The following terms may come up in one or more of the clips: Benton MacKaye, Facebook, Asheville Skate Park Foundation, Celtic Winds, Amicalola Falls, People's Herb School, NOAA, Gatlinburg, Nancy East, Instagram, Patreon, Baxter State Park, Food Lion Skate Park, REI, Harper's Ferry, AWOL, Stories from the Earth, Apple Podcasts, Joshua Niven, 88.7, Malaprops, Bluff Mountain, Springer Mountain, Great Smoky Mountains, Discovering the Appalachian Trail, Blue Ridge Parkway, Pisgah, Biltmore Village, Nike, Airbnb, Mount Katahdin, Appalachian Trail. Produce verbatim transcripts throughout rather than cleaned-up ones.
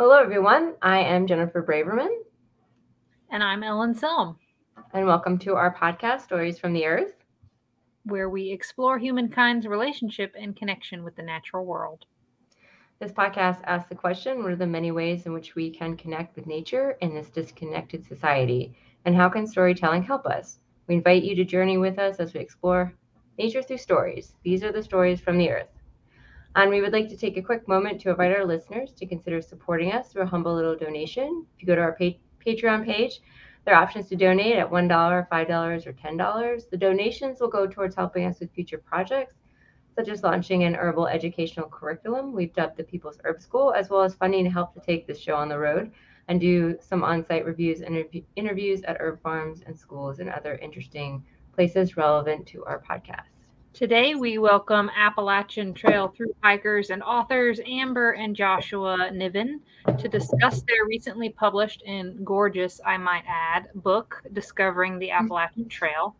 Hello, everyone. I am Jennifer Braverman. And I'm Ellen Selm. And welcome to our podcast, Stories from the Earth, where we explore humankind's relationship and connection with the natural world. This podcast asks the question, what are the many ways in which we can connect with nature in this disconnected society? And how can storytelling help us? We invite you to journey with us as we explore nature through stories. These are the stories from the earth. And we would like to take a quick moment to invite our listeners to consider supporting us through a humble little donation. If you go to our pa- Patreon page, there are options to donate at one dollar, five dollars, or ten dollars. The donations will go towards helping us with future projects, such as launching an herbal educational curriculum we've dubbed the People's Herb School, as well as funding to help to take this show on the road and do some on-site reviews and interv- interviews at herb farms and schools and other interesting places relevant to our podcast. Today, we welcome Appalachian Trail through hikers and authors Amber and Joshua Niven to discuss their recently published and gorgeous, I might add, book, Discovering the Appalachian Trail.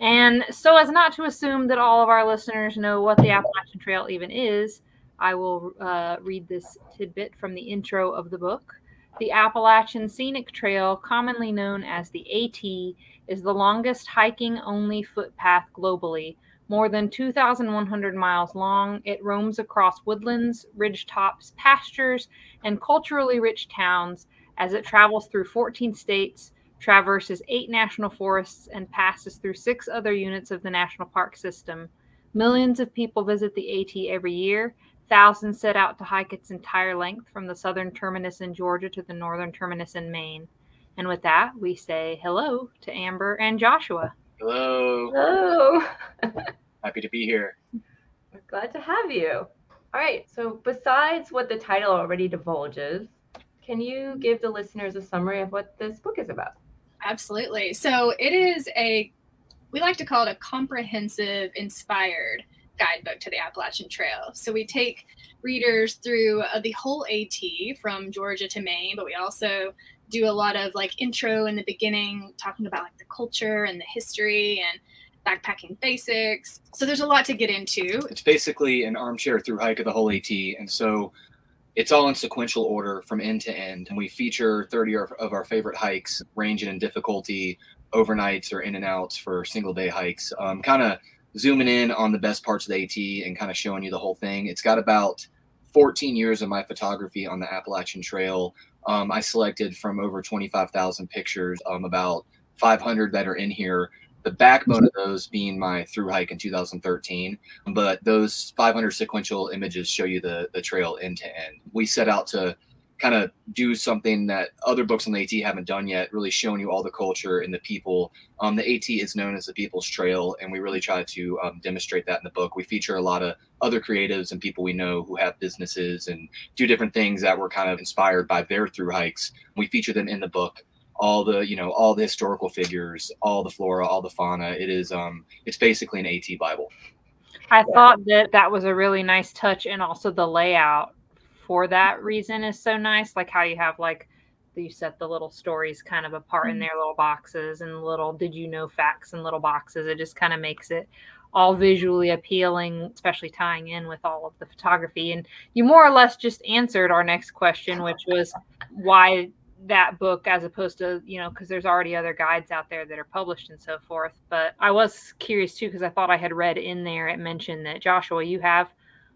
And so as not to assume that all of our listeners know what the Appalachian Trail even is, I will uh, read this tidbit from the intro of the book. The Appalachian Scenic Trail, commonly known as the AT, is the longest hiking-only footpath globally. More than two thousand one hundred miles long, it roams across woodlands, ridgetops, pastures, and culturally rich towns as it travels through fourteen states, traverses eight national forests, and passes through six other units of the national park system. Millions of people visit the AT every year. Thousands set out to hike its entire length from the southern terminus in Georgia to the northern terminus in Maine. And with that, we say hello to Amber and Joshua. Hello. Hello. Happy to be here. We're glad to have you. All right. So besides what the title already divulges, can you give the listeners a summary of what this book is about? Absolutely. So it is a, we like to call it a comprehensive, inspired guidebook to the Appalachian Trail. So we take readers through uh, the whole AT from Georgia to Maine, but we also do a lot of like intro in the beginning, talking about like the culture and the history and backpacking basics. So there's a lot to get into. It's basically an armchair through hike of the whole AT. And so it's all in sequential order from end to end. And we feature thirty of our favorite hikes, ranging in difficulty, overnights or in and outs for single day hikes, um, kind of zooming in on the best parts of the AT and kind of showing you the whole thing. It's got about fourteen years of my photography on the Appalachian Trail. Um, I selected from over twenty-five thousand pictures, um, about five hundred that are in here, the backbone of those being my through hike in two thousand thirteen. But those five hundred sequential images show you the, the trail end to end. We set out to kind of do something that other books on the AT haven't done yet, really showing you all the culture and the people. Um, the AT is known as the People's Trail, and we really try to um, demonstrate that in the book. We feature a lot of other creatives and people we know who have businesses and do different things that were kind of inspired by their through hikes. We feature them in the book, all the, you know, all the historical figures, all the flora, all the fauna. It is, um, it's basically an AT Bible. I thought that that was a really nice touch, and also the layout for that reason is so nice, like how you have like you set the little stories kind of apart in their little boxes and little did you know facts in little boxes. It just kind of makes it all visually appealing, especially tying in with all of the photography. And you more or less just answered our next question, which was why that book as opposed to, you know, because there's already other guides out there that are published and so forth. But I was curious too, because I thought I had read in there it mentioned that Joshua, you have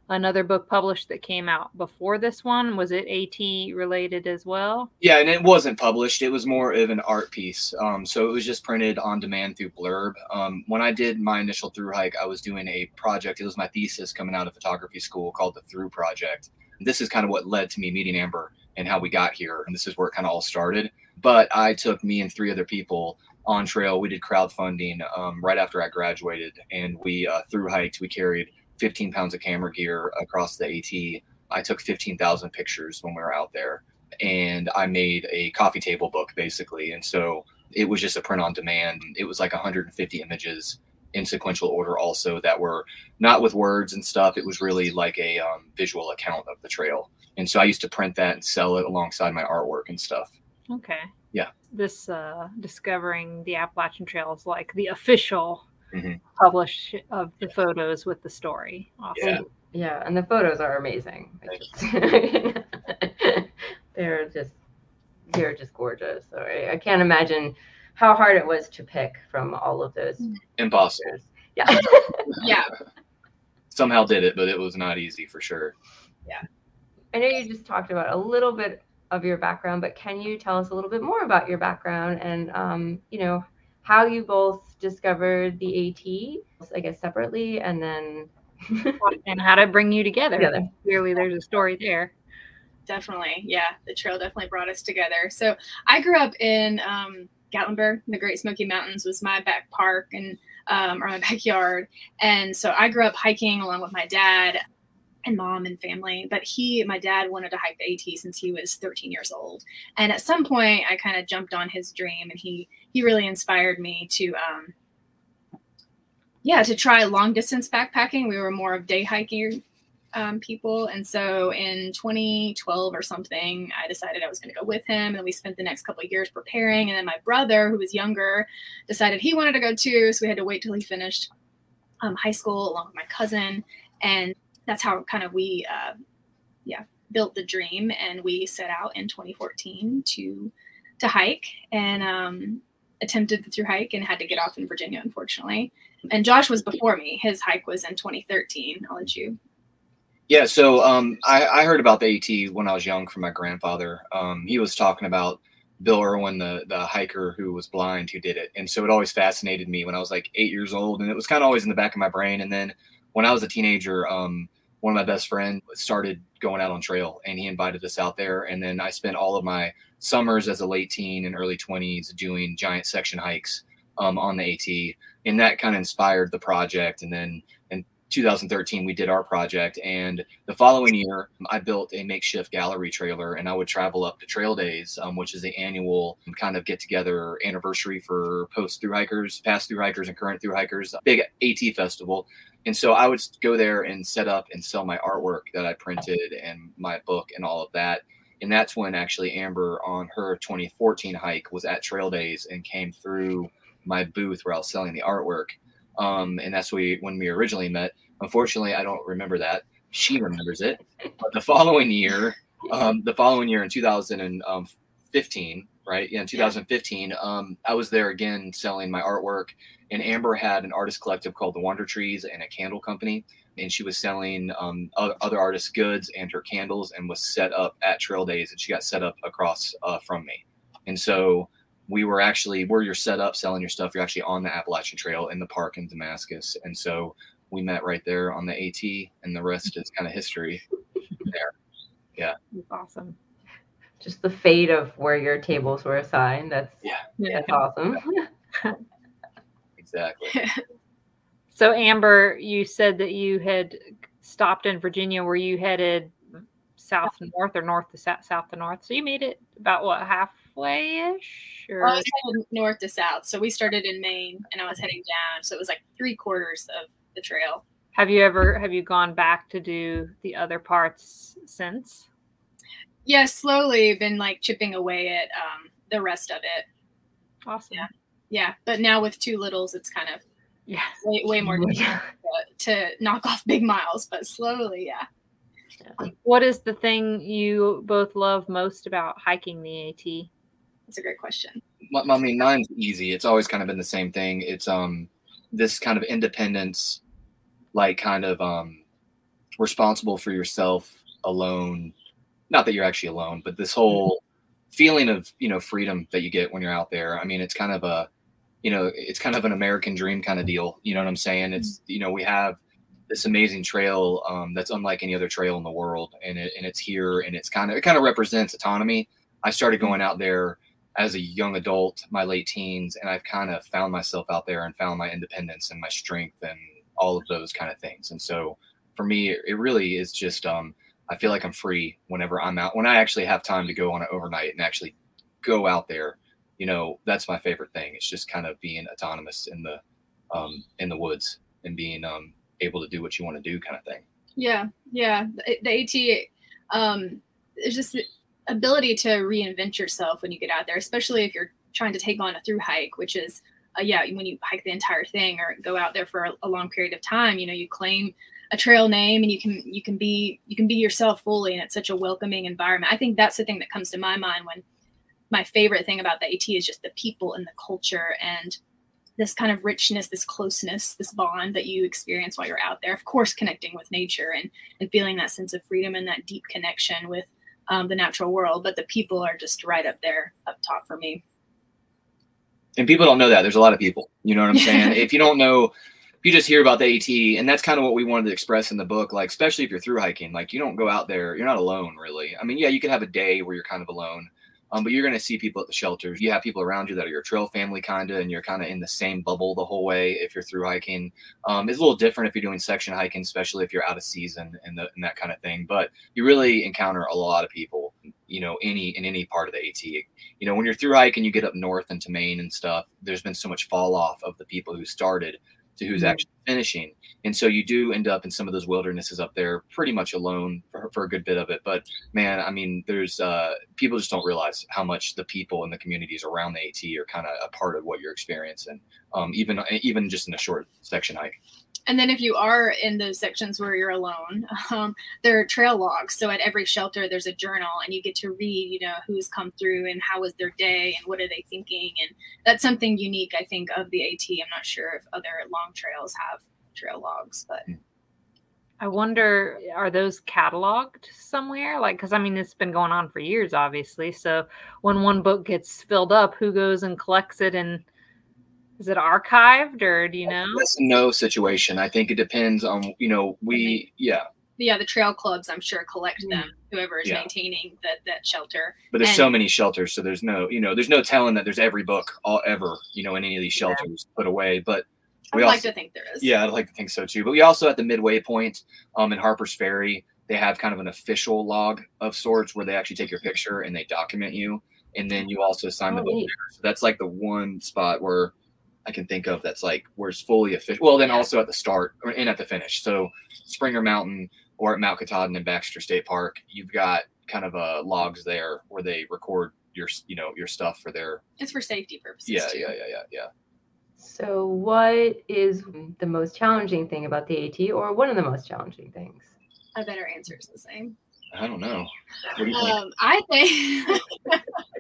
another book published that came out before this one. Was it AT related as well? Yeah, and it wasn't published. It was more of an art piece. Um, so it was just printed on demand through Blurb. Um, when I did my initial through hike, I was doing a project. It was my thesis coming out of photography school called the Through Project. This is kind of what led to me meeting Amber and how we got here. And this is where it kind of all started. But I took me and three other people on trail. We did crowdfunding um, right after I graduated. And we uh, through hiked. We carried fifteen pounds of camera gear across the AT. I took fifteen thousand pictures when we were out there, and I made a coffee table book basically. And so it was just a print on demand. It was like one hundred fifty images in sequential order also that were not with words and stuff. It was really like a um, visual account of the trail. And so I used to print that and sell it alongside my artwork and stuff. Okay. Yeah. This uh, Discovering the Appalachian Trail is like the official Mm-hmm. publish of the photos with the story. Awesome. Yeah. yeah, and the photos are amazing. Thank you. they're just they're just gorgeous. So I, I can't imagine how hard it was to pick from all of those. Impossible. Pictures. Yeah. Yeah. Somehow did it, but it was not easy for sure. Yeah. I know you just talked about a little bit of your background, but can you tell us a little bit more about your background and, um, you know, how you both discovered the AT, I guess, separately, and then and how to bring you together. together. Clearly, there's a story there. Definitely. Yeah. The trail definitely brought us together. So I grew up in um, Gatlinburg. The Great Smoky Mountains was my back park and um, or my backyard. And so I grew up hiking along with my dad and mom and family, but he, my dad wanted to hike the AT since he was thirteen years old. And at some point I kind of jumped on his dream, and he, he really inspired me to, um, yeah, to try long distance backpacking. We were more of day hiking um, people. And so in twenty twelve or something, I decided I was going to go with him, and we spent the next couple of years preparing. And then my brother, who was younger, decided he wanted to go too. So we had to wait till he finished um, high school along with my cousin. And that's how kind of we, uh, yeah, built the dream. And we set out in twenty fourteen to, to hike and um, attempted the thru hike and had to get off in Virginia, unfortunately. And Josh was before me. His hike was in twenty thirteen. I'll let you. Yeah. So um, I, I heard about the AT when I was young from my grandfather. Um, he was talking about Bill Irwin, the, the hiker who was blind, who did it. And so it always fascinated me when I was like eight years old, and it was kind of always in the back of my brain. And then when I was a teenager, um, one of my best friends started going out on trail, and he invited us out there. And then I spent all of my summers as a late teen and early twenties doing giant section hikes um, on the AT. And that kind of inspired the project. And then in two thousand thirteen, we did our project. And the following year, I built a makeshift gallery trailer, and I would travel up to Trail Days, um, which is the annual kind of get together anniversary for post thru hikers, past thru hikers, and current thru hikers, big AT festival. And so I would go there and set up and sell my artwork that I printed and my book and all of that. And that's when actually Amber, on her twenty fourteen hike, was at Trail Days and came through my booth where I was selling the artwork. Um, and that's we, when we originally met. Unfortunately, I don't remember that. She remembers it. But the following year, um, the following year in two thousand fifteen, right? Yeah, in two thousand fifteen, um, I was there again selling my artwork. And Amber had an artist collective called the Wander Trees and a candle company. And she was selling um, other artists' goods and her candles, and was set up at Trail Days. And she got set up across uh, from me. And so we were actually, where you're set up selling your stuff, you're actually on the Appalachian Trail in the park in Damascus. And so we met right there on the AT, and the rest is kind of history there. Yeah. That's awesome. Just the fate of where your tables were assigned. That's, yeah. That's yeah. Awesome. Yeah. Exactly. So Amber, you said that you had stopped in Virginia. Were you headed south to north, or north to south, south to north? So you made it about what, halfway-ish? Or? Well, I was headed north to south. So we started in Maine, and I was heading down. So it was like three quarters of the trail. Have you ever have you gone back to do the other parts since? Yeah, slowly been like chipping away at um, the rest of it. Awesome. Yeah. Yeah, but now with two littles, it's kind of yeah, way, way more difficult to, to knock off big miles, but slowly, yeah. What is the thing you both love most about hiking the AT? That's a great question. I mean, mine's easy. It's always kind of been the same thing. It's um this kind of independence, like kind of um responsible for yourself, alone. Not that you're actually alone, but this whole feeling of, you know, freedom that you get when you're out there. I mean, it's kind of a, you know, it's kind of an American dream kind of deal. You know what I'm saying? It's, you know, we have this amazing trail um, that's unlike any other trail in the world. And it, and it's here, and it's kind of, it kind of represents autonomy. I started going out there as a young adult, my late teens, and I've kind of found myself out there and found my independence and my strength and all of those kind of things. And so for me, it really is just, um, I feel like I'm free whenever I'm out, when I actually have time to go on an overnight and actually go out there. You know, that's my favorite thing. It's just kind of being autonomous in the, um, in the woods, and being um, able to do what you want to do kind of thing. Yeah. Yeah. The AT, um, it's just the ability to reinvent yourself when you get out there, especially if you're trying to take on a thru hike, which is, uh, yeah, when you hike the entire thing or go out there for a, a long period of time, you know, you claim a trail name and you can you can be you can be yourself fully, and it's such a welcoming environment. I think that's the thing that comes to my mind when my favorite thing about the A T is just the people and the culture and this kind of richness, this closeness, this bond that you experience while you're out there. Of course, connecting with nature and and feeling that sense of freedom and that deep connection with um, the natural world. But the people are just right up there, up top for me. And people don't know that. There's a lot of people. You know what I'm saying? If you don't know, if you just hear about the A T, and that's kind of what we wanted to express in the book, like, especially if you're through hiking, like, you don't go out there, you're not alone, really. I mean, yeah, you could have a day where you're kind of alone, um, but you're going to see people at the shelters. You have people around you that are your trail family, kind of, and you're kind of in the same bubble the whole way if you're through hiking. Um, it's a little different if you're doing section hiking, especially if you're out of season and, the, and that kind of thing. But you really encounter a lot of people, you know, any in any part of the AT. You know, when you're through hiking, you get up north into Maine and stuff, there's been so much fall off of the people who started to who's mm-hmm. actually finishing. And so you do end up in some of those wildernesses up there pretty much alone for, for a good bit of it. But man, I mean, there's uh, people just don't realize how much the people and the communities around the AT are kind of a part of what you're experiencing, um, even even just in a short section hike. And then if you are in those sections where you're alone, um, there are trail logs. So at every shelter, there's a journal, and you get to read, you know, who's come through and how was their day and what are they thinking. And that's something unique, I think, of the AT. I'm not sure if other long trails have trail logs, but I wonder, are those cataloged somewhere? Like, because I mean, it's been going on for years, obviously. So when one book gets filled up, who goes and collects it? And is it archived, or do you know? That's no situation. I think it depends on, you know, we, yeah. Yeah, the trail clubs, I'm sure, collect them, whoever is yeah. maintaining that that shelter. But there's and, so many shelters, so there's no, you know, there's no telling that there's every book all ever, you know, in any of these shelters yeah. put away. But we I'd also, like to think there is. Yeah, I'd like to think so, too. But we also, at the midway point um, in Harper's Ferry, they have kind of an official log of sorts where they actually take your picture and they document you. And then you also sign oh, the book. Wait. So that's like the one spot where I can think of that's like where it's fully official. Well, then also at the start or and at the finish. So Springer Mountain or at Mount Katahdin and Baxter State Park, you've got kind of uh, logs there where they record your, you know, your stuff for their. It's for safety purposes. Yeah, too. yeah, yeah, yeah, yeah. So what is the most challenging thing about the AT, or one of the most challenging things? I bet our answer is the same. I don't know. What do you think? Um, I think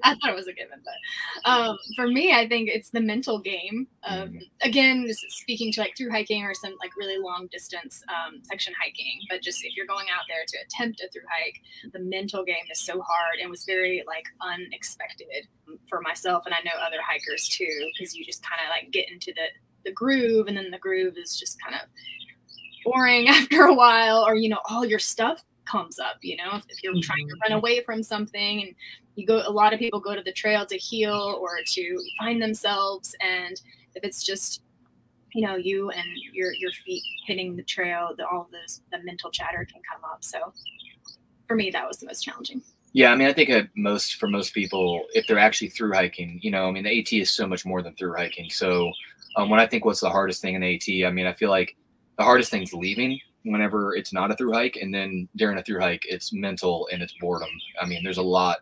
I thought it was a given, but um, for me, I think it's the mental game. Um, again, this is speaking to like through hiking or some like really long distance um, section hiking, but just if you're going out there to attempt a through hike, the mental game is so hard and was very like unexpected for myself, and I know other hikers too, because you just kind of like get into the the groove, and then the groove is just kind of boring after a while, or you know, all your stuff comes up, you know, if, if you're trying to run away from something, and you go, a lot of people go to the trail to heal or to find themselves. And if it's just, you know, you and your, your feet hitting the trail, the, all those, the mental chatter can come up. So for me, that was the most challenging. Yeah. I mean, I think uh, most, for most people, if they're actually through hiking, you know, I mean, the AT is so much more than through hiking. So um, when I think what's the hardest thing in the AT, I mean, I feel like the hardest thing is leaving whenever it's not a through hike, and then during a through hike it's mental and it's boredom. I mean, there's a lot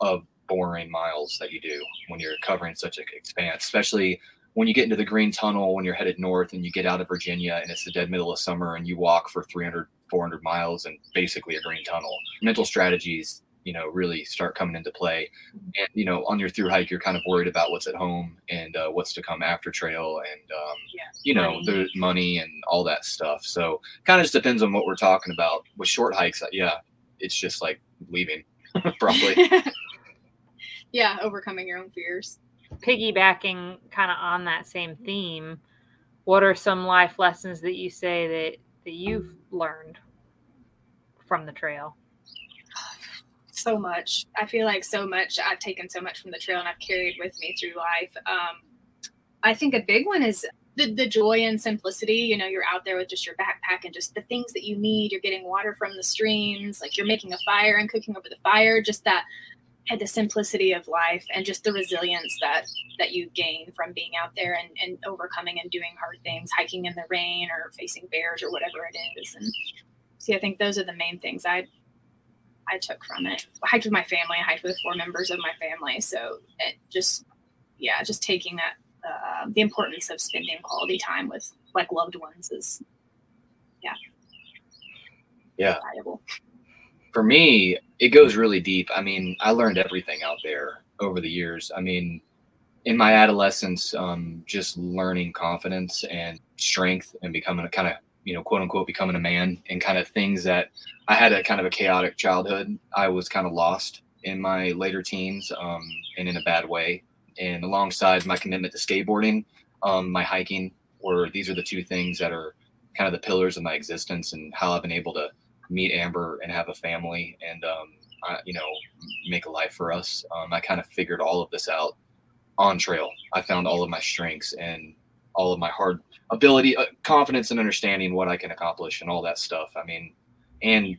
of boring miles that you do when you're covering such an expanse, especially when you get into the Green Tunnel when you're headed north and you get out of Virginia and it's the dead middle of summer and you walk for three hundred, four hundred miles and basically a green tunnel. Mental strategies, you know, really start coming into play. And, you know, on your through hike, you're kind of worried about what's at home and uh, what's to come after trail and, um, yeah, you know, money. There's money and all that stuff. So kind of just depends on what we're talking about. With short hikes, yeah, it's just like leaving probably. Yeah, overcoming your own fears. Piggybacking kind of on that same theme, what are some life lessons that you say that, that you've learned from the trail? So much. I feel like so much. I've taken so much from the trail and I've carried with me through life. Um, I think a big one is the, the joy and simplicity. You know, you're out there with just your backpack and just the things that you need. You're getting water from the streams, like you're making a fire and cooking over the fire. Just that had the simplicity of life and just the resilience that that you gain from being out there and, and overcoming and doing hard things, hiking in the rain or facing bears or whatever it is. And see, I think those are the main things I I took from it. I hiked with my family. I hiked with four members of my family. So it just, yeah, just taking that, uh, the importance of spending quality time with like loved ones is, yeah. yeah. Valuable. For me, it goes really deep. I mean, I learned everything out there over the years. I mean, in my adolescence, um, just learning confidence and strength and becoming a kind of, you know, quote unquote, becoming a man, and kind of things that I had a kind of a chaotic childhood. I was kind of lost in my later teens, um, and in a bad way. And alongside my commitment to skateboarding, um, my hiking, were these are the two things that are kind of the pillars of my existence and how I've been able to meet Amber and have a family and, um, I, you know, make a life for us. Um, I kind of figured all of this out on trail. I found all of my strengths and all of my hard ability, uh, confidence and understanding what I can accomplish and all that stuff. I mean, and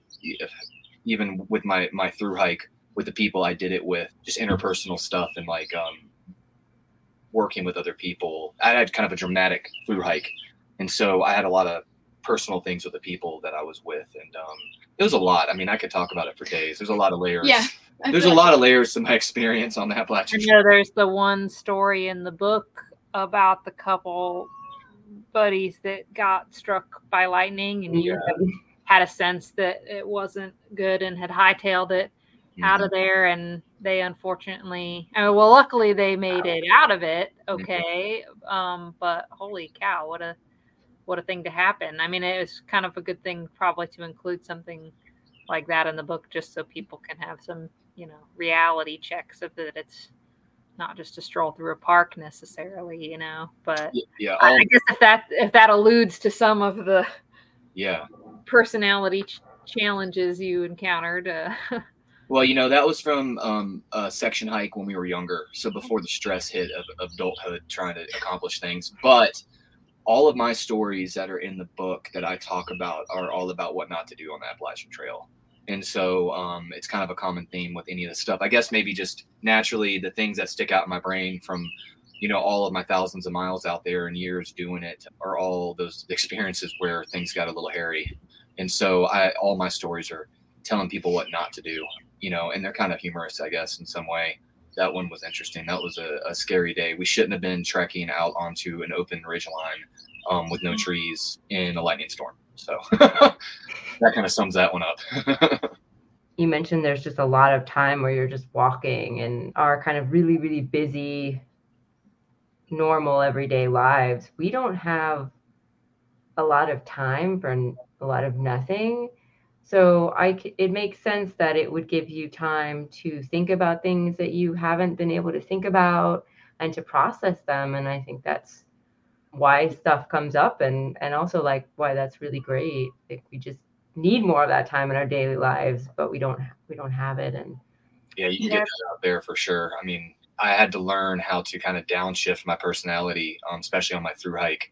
even with my, my through hike with the people I did it with, just interpersonal stuff and like, um, working with other people. I had kind of a dramatic through hike. And so I had a lot of personal things with the people that I was with. And um, it was a lot. I mean, I could talk about it for days. There's a lot of layers. Yeah. There's a lot of layers to my experience on the Appalachian Trail. I know there's the one story in the book about the couple buddies that got struck by lightning and you yeah. had a sense that it wasn't good and had hightailed it mm-hmm. out of there. And they unfortunately, I mean, well, luckily they made it out of it. Okay. Mm-hmm. Um, but holy cow, what a, what a thing to happen. I mean, it was kind of a good thing probably to include something like that in the book, just so people can have some, you know, reality checks of that. It's not just a stroll through a park necessarily, you know, but yeah, I, I guess if that, if that alludes to some of the yeah personality ch- challenges you encountered. Uh, well, you know, that was from um, a section hike when we were younger. So before the stress hit of, of adulthood, trying to accomplish things, but all of my stories that are in the book that I talk about are all about what not to do on the Appalachian Trail. And so um, it's kind of a common theme with any of this stuff. I guess maybe just naturally the things that stick out in my brain from, you know, all of my thousands of miles out there and years doing it are all those experiences where things got a little hairy. And so I, all my stories are telling people what not to do, you know, and they're kind of humorous, I guess, in some way. That one was interesting. That was a, a scary day. We shouldn't have been trekking out onto an open ridgeline um, with no trees in a lightning storm. So that kind of sums that one up. You mentioned there's just a lot of time where you're just walking and our kind of really, really busy, normal, everyday lives. We don't have a lot of time for a lot of nothing. So I, it makes sense that it would give you time to think about things that you haven't been able to think about and to process them. And I think that's why stuff comes up and, and also like why that's really great. Like we just need more of that time in our daily lives, but we don't, we don't have it. And yeah, you can get that out there for sure. I mean, I had to learn how to kind of downshift my personality, um, especially on my through hike,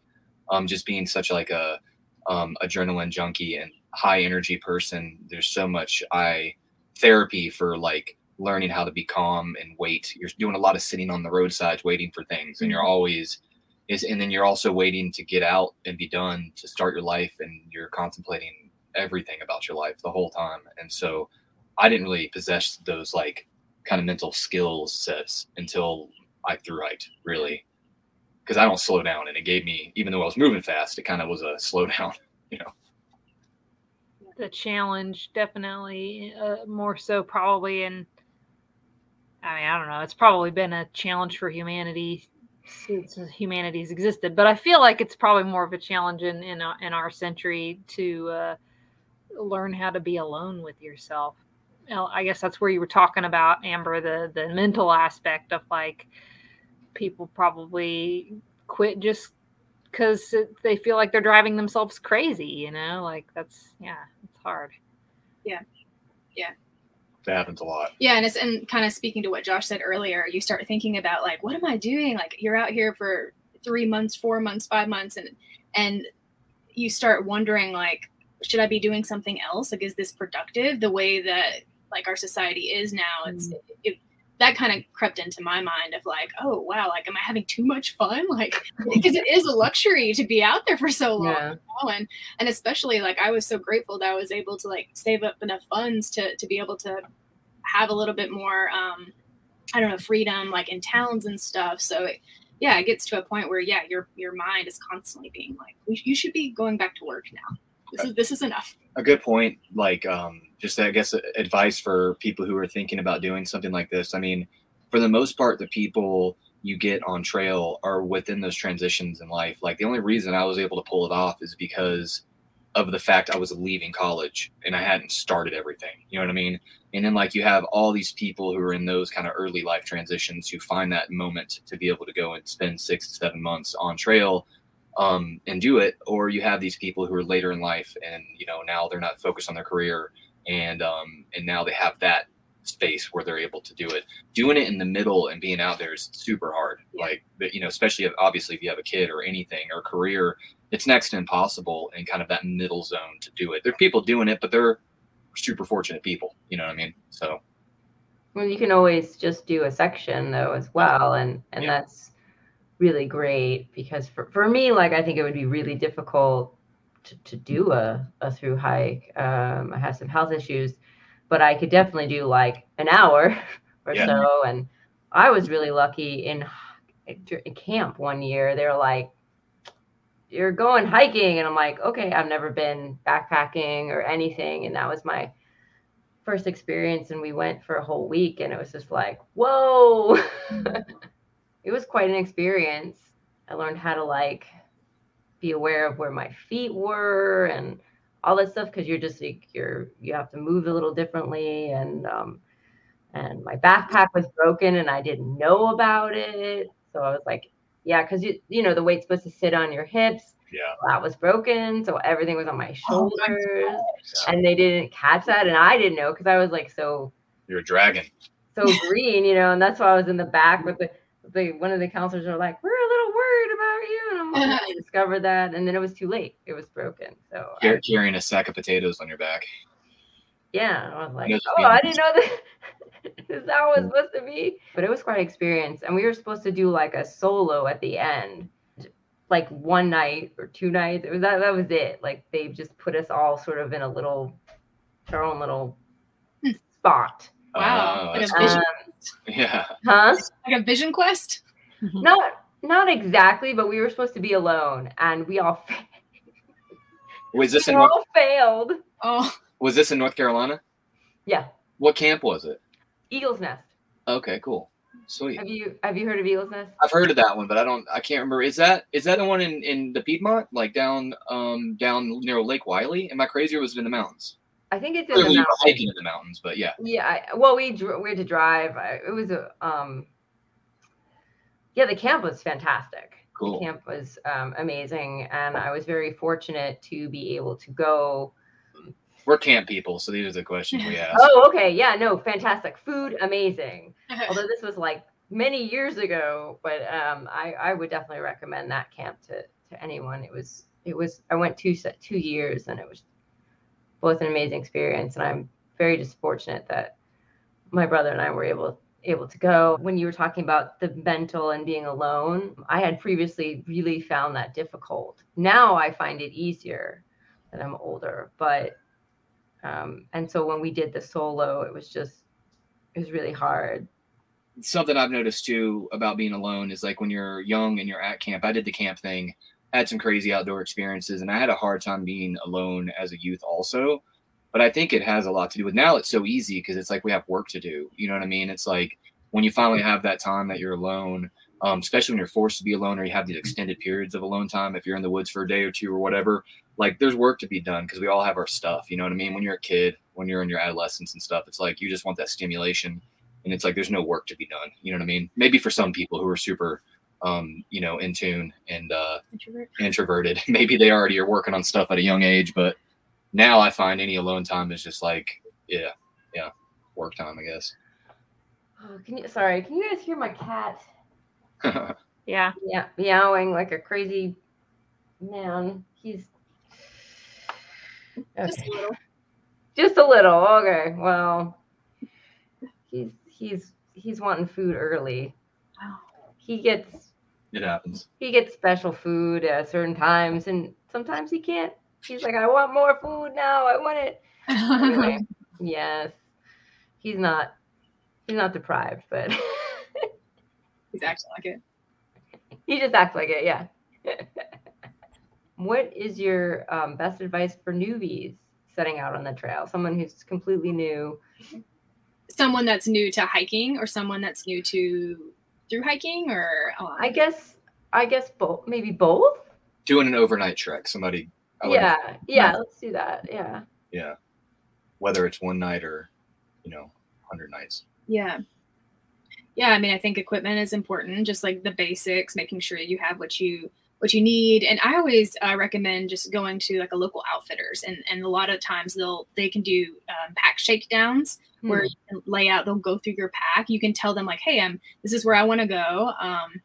um, just being such like a um, adrenaline junkie and high energy person. There's so much I therapy for like learning how to be calm and wait. You're doing a lot of sitting on the roadside waiting for things. And you're always is, and then you're also waiting to get out and be done to start your life. And you're contemplating everything about your life the whole time. And so I didn't really possess those like kind of mental skill sets until I through hiked really. Cause I don't slow down. And it gave me, even though I was moving fast, it kind of was a slow down, you know. The challenge definitely uh, more so probably in, I mean, I don't know, it's probably been a challenge for humanity since humanity's existed, but I feel like it's probably more of a challenge in in, in our century to uh, learn how to be alone with yourself. You know, I guess that's where you were talking about, Amber, the, the mental aspect of like people probably quit just because they feel like they're driving themselves crazy, you know, like that's, yeah, it's hard. Yeah. Yeah. That happens a lot. Yeah. And it's, and kind of speaking to what Josh said earlier, you start thinking about like, what am I doing? Like you're out here for three months, four months, five months. And, and you start wondering like, should I be doing something else? Like, is this productive the way that like our society is now? Mm-hmm. It's, it, it that kind of crept into my mind of like, oh, wow, like, am I having too much fun? Like, because it is a luxury to be out there for so long. Yeah. You know? And and especially like, I was so grateful that I was able to like save up enough funds to, to be able to have a little bit more, um, I don't know, freedom, like in towns and stuff. So it, yeah, it gets to a point where, yeah, your, your mind is constantly being like, you should be going back to work now. This is, this is enough. a good point. Like, um, just, I guess, advice for people who are thinking about doing something like this. I mean, for the most part, the people you get on trail are within those transitions in life. Like, the only reason I was able to pull it off is because of the fact I was leaving college and I hadn't started everything. You know what I mean? And then, like, you have all these people who are in those kind of early life transitions who find that moment to be able to go and spend six to seven months on trail um, and do it. Or you have these people who are later in life and, you know, now they're not focused on their career and, um, and now they have that space where they're able to do it. Doing it in the middle and being out there is super hard. Like, you know, especially if, obviously if you have a kid or anything or career, it's next to impossible in kind of that middle zone to do it. There are people doing it, but they're super fortunate people. You know what I mean? So. Well, you can always just do a section though as well. And, and yeah. That's really great because for, for me, like, I think it would be really difficult to, to do a, a through hike. Um, I have some health issues, but I could definitely do like an hour or yeah. so. And I was really lucky in, in camp one year. They were like, you're going hiking. And I'm like, okay, I've never been backpacking or anything. And that was my first experience. And we went for a whole week and it was just like, whoa, it was quite an experience. I learned how to like be aware of where my feet were and all that stuff. Cause you're just, like, you're, you have to move a little differently. And, um, and my backpack was broken and I didn't know about it. So I was like, yeah, because, you you know, the weight's supposed to sit on your hips. Yeah. That was broken. So everything was on my shoulders. Oh my and they didn't catch that. And I didn't know because I was like so. You're a dragon. So green, you know. And that's why I was in the back with the, the one of the counselors were like, we're a little worried about you. And I'm like, I discovered that. And then it was too late. It was broken. So you're I, carrying a sack of potatoes on your back. Yeah. I was like, no, oh, I didn't know that. Is that what it was supposed to be? But it was quite an experience. And we were supposed to do like a solo at the end, like one night or two nights. It was that, that was it. Like they just put us all sort of in a little, our own little spot. Wow. Uh, like a vision. Um, yeah. Huh? Like a vision quest? Not, not exactly, but we were supposed to be alone and we all failed. Was this we in all North- failed. Oh. Was this in North Carolina? Yeah. What camp was it? Eagle's Nest. Okay, cool, sweet. Have you have you heard of Eagle's Nest? I've heard of that one, but I don't. I can't remember. Is that is that the one in, in the Piedmont, like down um down near Lake Wiley? Am I crazy, or was it in the mountains? I think it's in Clearly the mountains. Hiking in the mountains, but yeah. Yeah. I, well, we dro- we had to drive. I, it was a um. Yeah, the camp was fantastic. Cool. The camp was um, amazing, and I was very fortunate to be able to go. We're camp people, so these are the questions we ask. Oh, okay. Yeah, no, fantastic. Food, amazing. Although this was like many years ago, but um, I, I would definitely recommend that camp to, to anyone. It was, it was, I went two, two years and it was both an amazing experience. And I'm very just fortunate that my brother and I were able, able to go. When you were talking about the mental and being alone, I had previously really found that difficult. Now I find it easier that I'm older, but Um, and so when we did the solo, it was just, it was really hard. Something I've noticed too about being alone is like when you're young and you're at camp, I did the camp thing, I had some crazy outdoor experiences and I had a hard time being alone as a youth also, but I think it has a lot to do with now it's so easy because it's like we have work to do. You know what I mean? It's like when you finally have that time that you're alone, um, especially when you're forced to be alone or you have these extended periods of alone time, if you're in the woods for a day or two or whatever, like there's work to be done because we all have our stuff. You know what I mean? When you're a kid, when you're in your adolescence and stuff, it's like you just want that stimulation and it's like there's no work to be done. You know what I mean? Maybe for some people who are super, um, you know, in tune and uh, Introvert. introverted, maybe they already are working on stuff at a young age. But now I find any alone time is just like, yeah, yeah, work time, I guess. Oh, can you, sorry, can you guys hear my cat? yeah. Yeah, meowing like a crazy man. He's... Okay. Just a little. Just a little. Okay. Well, he's he's he's wanting food early. He gets. It happens. He gets special food at certain times, and sometimes he can't. He's like, I want more food now. I want it. Anyway, yes. He's not. He's not deprived, but he's acting like it. He just acts like it. Yeah. What is your um, best advice for newbies? setting out on the trail? Someone who's completely new? Someone that's new to hiking, or someone that's new to through hiking, or um, I guess I guess both, maybe both. Doing an overnight trek, somebody. I yeah, like, yeah, no. Let's do that. Yeah. Yeah, whether it's one night or, you know, one hundred nights. Yeah. Yeah, I mean, I think equipment is important, just like the basics, making sure you have what you what you need. And I always uh, recommend just going to like a local outfitters, and, and a lot of times they'll they can do um, pack shakedowns mm. where you can lay out. They'll go through your pack. You can tell them like, hey, I'm this is where I want to go. Um,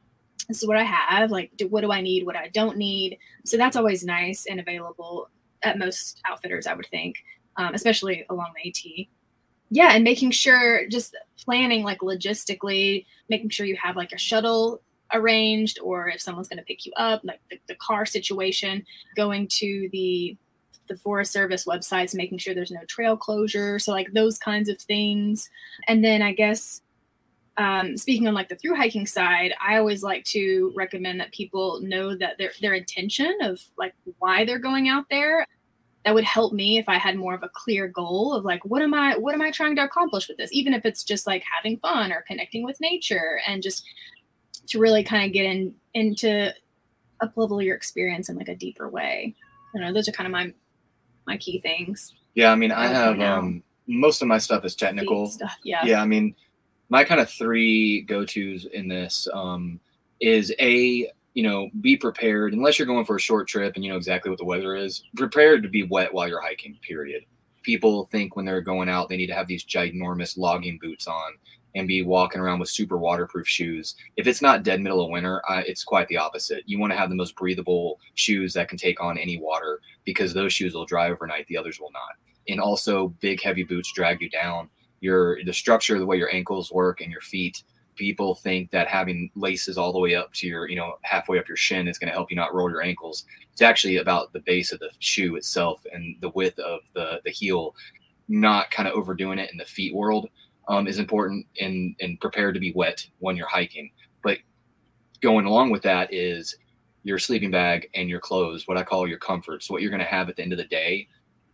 this is what I have. Like, do, what do I need? What I don't need. So that's always nice and available at most outfitters, I would think, um, especially along the AT. Yeah, and making sure, just planning like logistically, making sure you have like a shuttle arranged, or if someone's going to pick you up, like the, the car situation, going to the the Forest Service websites, making sure there's no trail closure. So like those kinds of things. And then I guess um, speaking on like the through hiking side, I always like to recommend that people know that their their intention of like why they're going out there. That would help me if I had more of a clear goal of like, what am I, what am I trying to accomplish with this? Even if it's just like having fun or connecting with nature, and just to really kind of get in, into up-level your experience in like a deeper way. You know, those are kind of my, my key things. Yeah. I mean, I have, um, most of my stuff is technical stuff, yeah. Yeah. I mean, my kind of three go-tos in this, um, is a, you know, be prepared, unless you're going for a short trip and you know exactly what the weather is. Prepared to be wet while you're hiking, period. People think when they're going out, they need to have these ginormous logging boots on and be walking around with super waterproof shoes. If it's not dead middle of winter, uh, it's quite the opposite. You want to have the most breathable shoes that can take on any water, because those shoes will dry overnight. The others will not. And also big, heavy boots drag you down. Your the structure, the way your ankles work and your feet. People think that having laces all the way up to your, you know, halfway up your shin is going to help you not roll your ankles. It's actually about the base of the shoe itself and the width of the, the heel, not kind of overdoing it in the feet world um, is important, and, and prepared to be wet when you're hiking. But going along with that is your sleeping bag and your clothes, what I call your comforts, what you're going to have at the end of the day,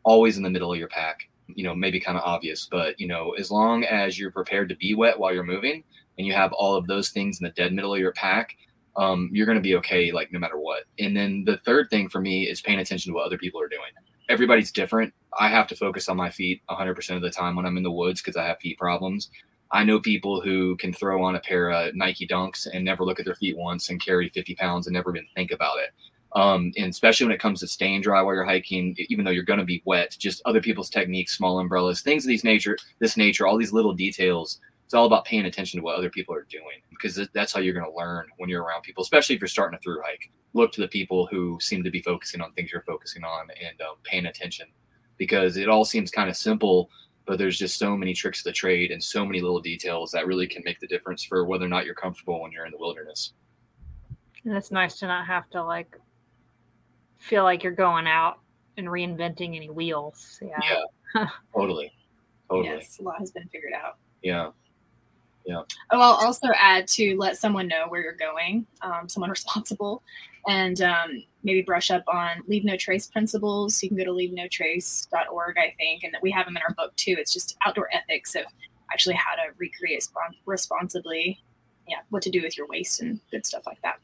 always in the middle of your pack. You know, maybe kind of obvious, but, you know, as long as you're prepared to be wet while you're moving, and you have all of those things in the dead middle of your pack, um, you're going to be okay, like, no matter what. And then the third thing for me is paying attention to what other people are doing. Everybody's different. I have to focus on my feet one hundred percent of the time when I'm in the woods, because I have feet problems. I know people who can throw on a pair of Nike Dunks and never look at their feet once and carry fifty pounds and never even think about it. Um, and especially when it comes to staying dry while you're hiking, even though you're going to be wet, just other people's techniques, small umbrellas, things of these nature, this nature, all these little details. It's all about paying attention to what other people are doing, because that's how you're going to learn when you're around people, especially if you're starting a through hike. Look to the people who seem to be focusing on things you're focusing on, and um, paying attention, because it all seems kind of simple, but there's just so many tricks of the trade and so many little details that really can make the difference for whether or not you're comfortable when you're in the wilderness. And it's nice to not have to like feel like you're going out and reinventing any wheels. Yeah, yeah. totally. Totally. Yes, a lot has been figured out. Yeah. Yeah. Oh, I'll also add to let someone know where you're going, um, someone responsible, and um, maybe brush up on Leave No Trace principles. You can go to leave no trace dot org, I think, and we have them in our book too. It's just outdoor ethics of actually how to recreate spon- responsibly, yeah, what to do with your waste and good stuff like that.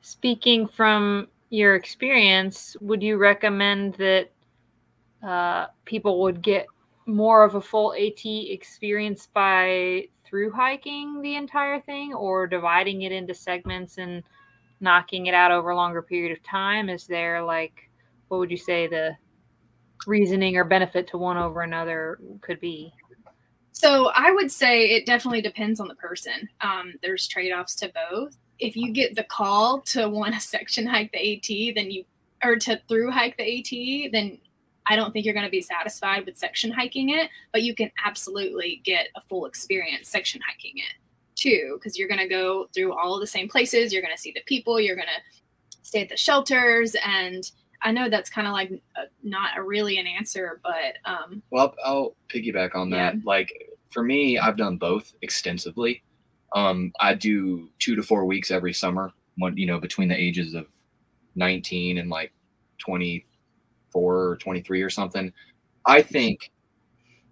Speaking from your experience, would you recommend that uh, people would get more of a full AT experience by through hiking the entire thing, or dividing it into segments and knocking it out over a longer period of time? Is there like, what would you say the reasoning or benefit to one over another could be? So I would say it definitely depends on the person. Um, there's trade-offs to both. If you get the call to want to section hike the AT, then you, or to through hike the AT, then I don't think you're going to be satisfied with section hiking it, but you can absolutely get a full experience section hiking it too, because you're going to go through all the same places. You're going to see the people. You're going to stay at the shelters. And I know that's kind of like a, not a, really an answer, but. Um, well, I'll, I'll piggyback on that. Yeah. Like for me, I've done both extensively. Um, I do two to four weeks every summer, one, you know, between the ages of nineteen and like twenty-four or twenty-three or something. I think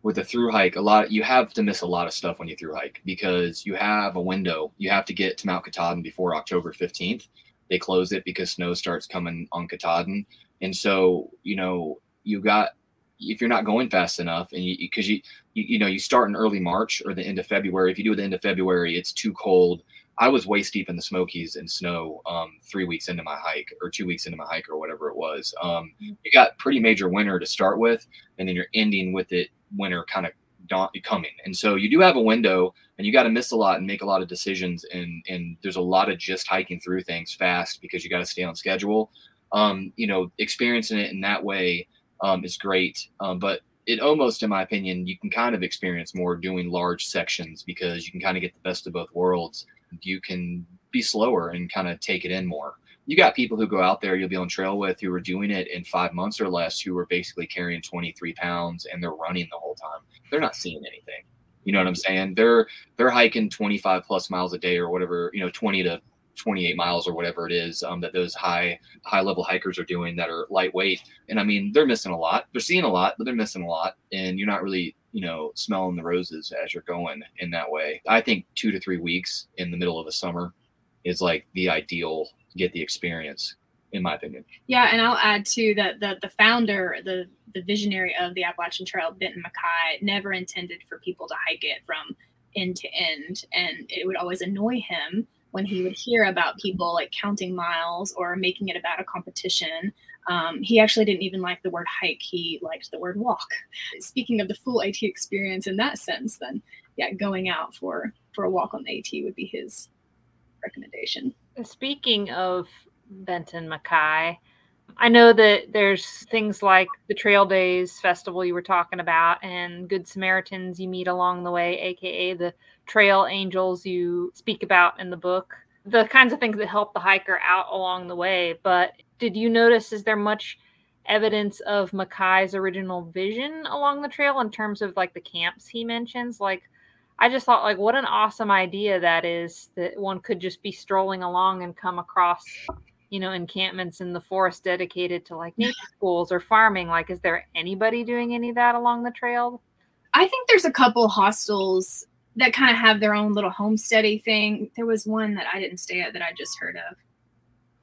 with a through hike, a lot you have to miss a lot of stuff when you through hike because you have a window. You have to get to Mount Katahdin before October fifteenth. They close it because snow starts coming on Katahdin. And so, you know, you got, if you're not going fast enough and you, cause you, you, you know, you start in early March or the end of February. If you do the end of February, it's too cold. I was waist deep in the Smokies and snow um, three weeks into my hike or two weeks into my hike or whatever it was. Um, you got pretty major winter to start with, and then you're ending with it winter kind of da- coming. And so you do have a window, and you got to miss a lot and make a lot of decisions. And, and there's a lot of just hiking through things fast because you got to stay on schedule. Um, you know, experiencing it in that way um, is great. Um, but it almost, in my opinion, you can kind of experience more doing large sections because you can kind of get the best of both worlds. You can be slower and kind of take it in more. You got people who go out there you'll be on trail with who are doing it in five months or less, who are basically carrying twenty-three pounds and they're running the whole time. They're not seeing anything. You know what I'm saying? They're, they're hiking twenty-five plus miles a day or whatever, you know, twenty to twenty-eight miles or whatever it is um, that those high, high level hikers are doing that are lightweight. And I mean, they're missing a lot. They're seeing a lot, but they're missing a lot. And you're not really, you know, smelling the roses as you're going in that way. I think two to three weeks in the middle of the summer is like the ideal, get the experience, in my opinion. Yeah. And I'll add too that the, the founder, the, the visionary of the Appalachian Trail, Benton MacKaye, never intended for people to hike it from end to end. And it would always annoy him when he would hear about people like counting miles or making it about a competition. Um, he actually didn't even like the word hike. He liked the word walk. Speaking of the full AT experience in that sense, then yeah, going out for, for a walk on the AT would be his recommendation. Speaking of Benton MacKaye, I know that there's things like the Trail Days Festival you were talking about and Good Samaritans you meet along the way, A K A the trail angels you speak about in the book, the kinds of things that help the hiker out along the way. But did you notice, is there much evidence of MacKaye's original vision along the trail in terms of like the camps he mentions? Like, I just thought, like, what an awesome idea that is, that one could just be strolling along and come across, you know, encampments in the forest dedicated to like nature schools or farming. Like, is there anybody doing any of that along the trail? I think there's a couple hostels that kind of have their own little homesteady thing. There was one that I didn't stay at that I just heard of,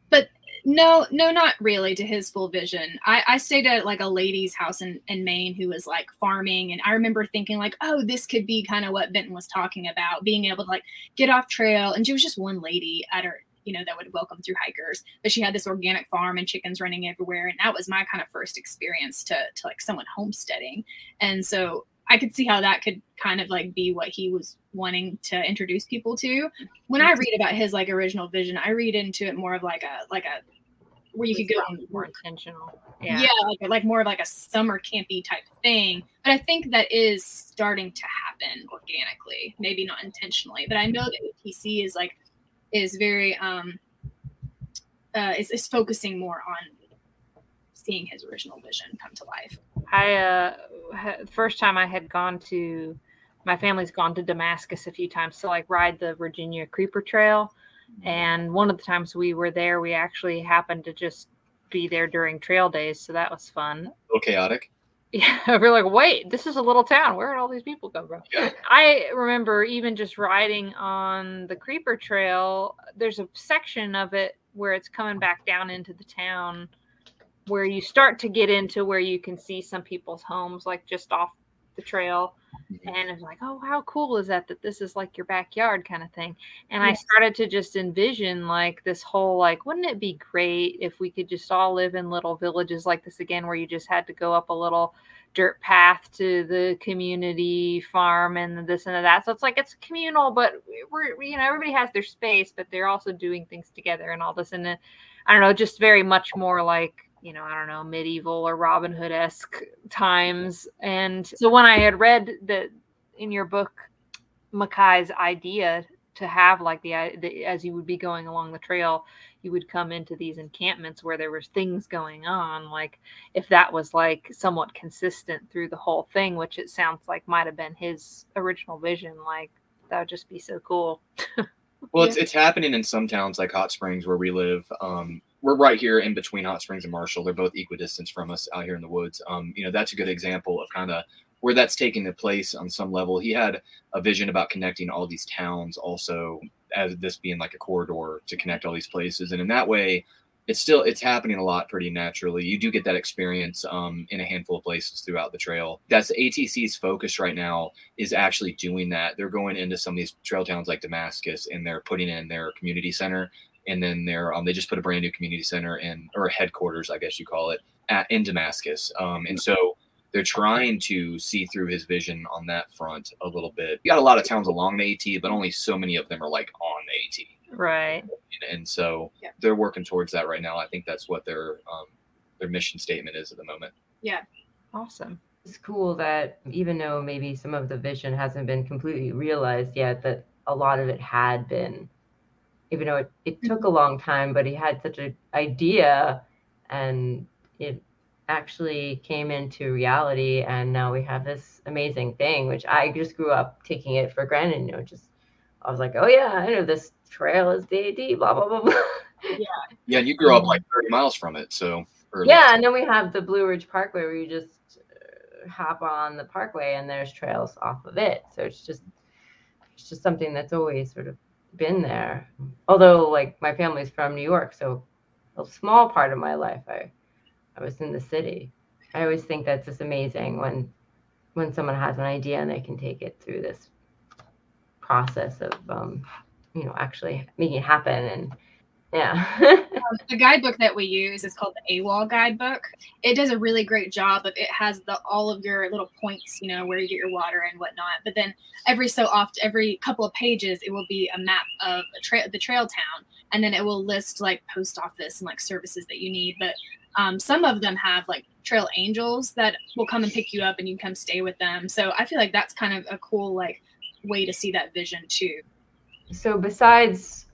but no, no, not really to his full vision. I, I stayed at like a lady's house in, in Maine who was like farming. And I remember thinking like, oh, this could be kind of what Benton was talking about, being able to like get off trail. And she was just one lady at her, you know, that would welcome through hikers, but she had this organic farm and chickens running everywhere. And that was my kind of first experience to, to like someone homesteading. And so I could see how that could kind of like be what he was wanting to introduce people to. When I read about his like original vision, I read into it more of like a, like a, where you could go on more intentional. Yeah. yeah like, like more of like a summer campy type thing. But I think that is starting to happen organically, maybe not intentionally, but I know that A T C is like, is very, um, uh, is, is focusing more on seeing his original vision come to life. I, uh, the first time I had gone to, my family's gone to Damascus a few times to like ride the Virginia Creeper Trail. Mm-hmm. And one of the times we were there, we actually happened to just be there during trail days. So that was fun. A little chaotic. Yeah, we're like, wait, this is a little town. Where did all these people come from? Yeah. I remember even just riding on the Creeper Trail. There's a section of it where it's coming back down into the town where you start to get into where you can see some people's homes, like just off the trail. Mm-hmm. And it's like, oh, how cool is that, that this is like your backyard kind of thing. And yeah. I started to just envision like this whole, like, wouldn't it be great if we could just all live in little villages like this again, where you just had to go up a little dirt path to the community farm and this and that. So it's like, it's communal, but we're, you know, everybody has their space, but they're also doing things together and all this. And then, I don't know, just very much more like, you know, I don't know, medieval or Robin Hood-esque times. And so when I had read that in your book, MacKaye's idea to have like the, the, as you would be going along the trail, you would come into these encampments where there was things going on. Like if that was like somewhat consistent through the whole thing, which it sounds like might've been his original vision, like that would just be so cool. Well, yeah. it's, it's happening in some towns like Hot Springs where we live, um, we're right here in between Hot Springs and Marshall. They're both equidistant from us out here in the woods. Um, you know, that's a good example of kind of where that's taking the place on some level. He had a vision about connecting all these towns also, as this being like a corridor to connect all these places. And in that way, it's still, it's happening a lot pretty naturally. You do get that experience um, in a handful of places throughout the trail. That's A T C's focus right now, is actually doing that. They're going into some of these trail towns like Damascus, and they're putting in their community center. And then they're, um, they just put a brand new community center in, or headquarters, I guess you call it, at, in Damascus. Um, and so they're trying to see through his vision on that front a little bit. You got a lot of towns along the AT, but only so many of them are like on the AT. Right. And so yeah. they're working towards that right now. I think that's what their um, their mission statement is at the moment. Yeah. Awesome. It's cool that even though maybe some of the vision hasn't been completely realized yet, that a lot of it had been, even though it, it took a long time, but he had such an idea and it actually came into reality. And now we have this amazing thing, which I just grew up taking it for granted, you know, just I was like, oh, yeah, I know this trail is D A D, blah, blah, blah, blah. Yeah. Yeah, you grew up like thirty miles from it, so. Yeah, and then we have the Blue Ridge Parkway where you just uh, hop on the parkway and there's trails off of it. So it's just, it's just something that's always sort of been there. Although, like, my family's from New York, so a small part of my life, I, I was in the city. I always think that's just amazing when, when someone has an idea and they can take it through this process of um you know actually making it happen. And yeah. The guidebook that we use is called the AWOL guidebook. It does a really great job of, it has the all of your little points, you know, where you get your water and whatnot, but then every so often, every couple of pages, it will be a map of a tra- the trail town, and then it will list like post office and like services that you need. But um some of them have like trail angels that will come and pick you up and you can come stay with them. So I feel like that's kind of a cool like way to see that vision too. So besides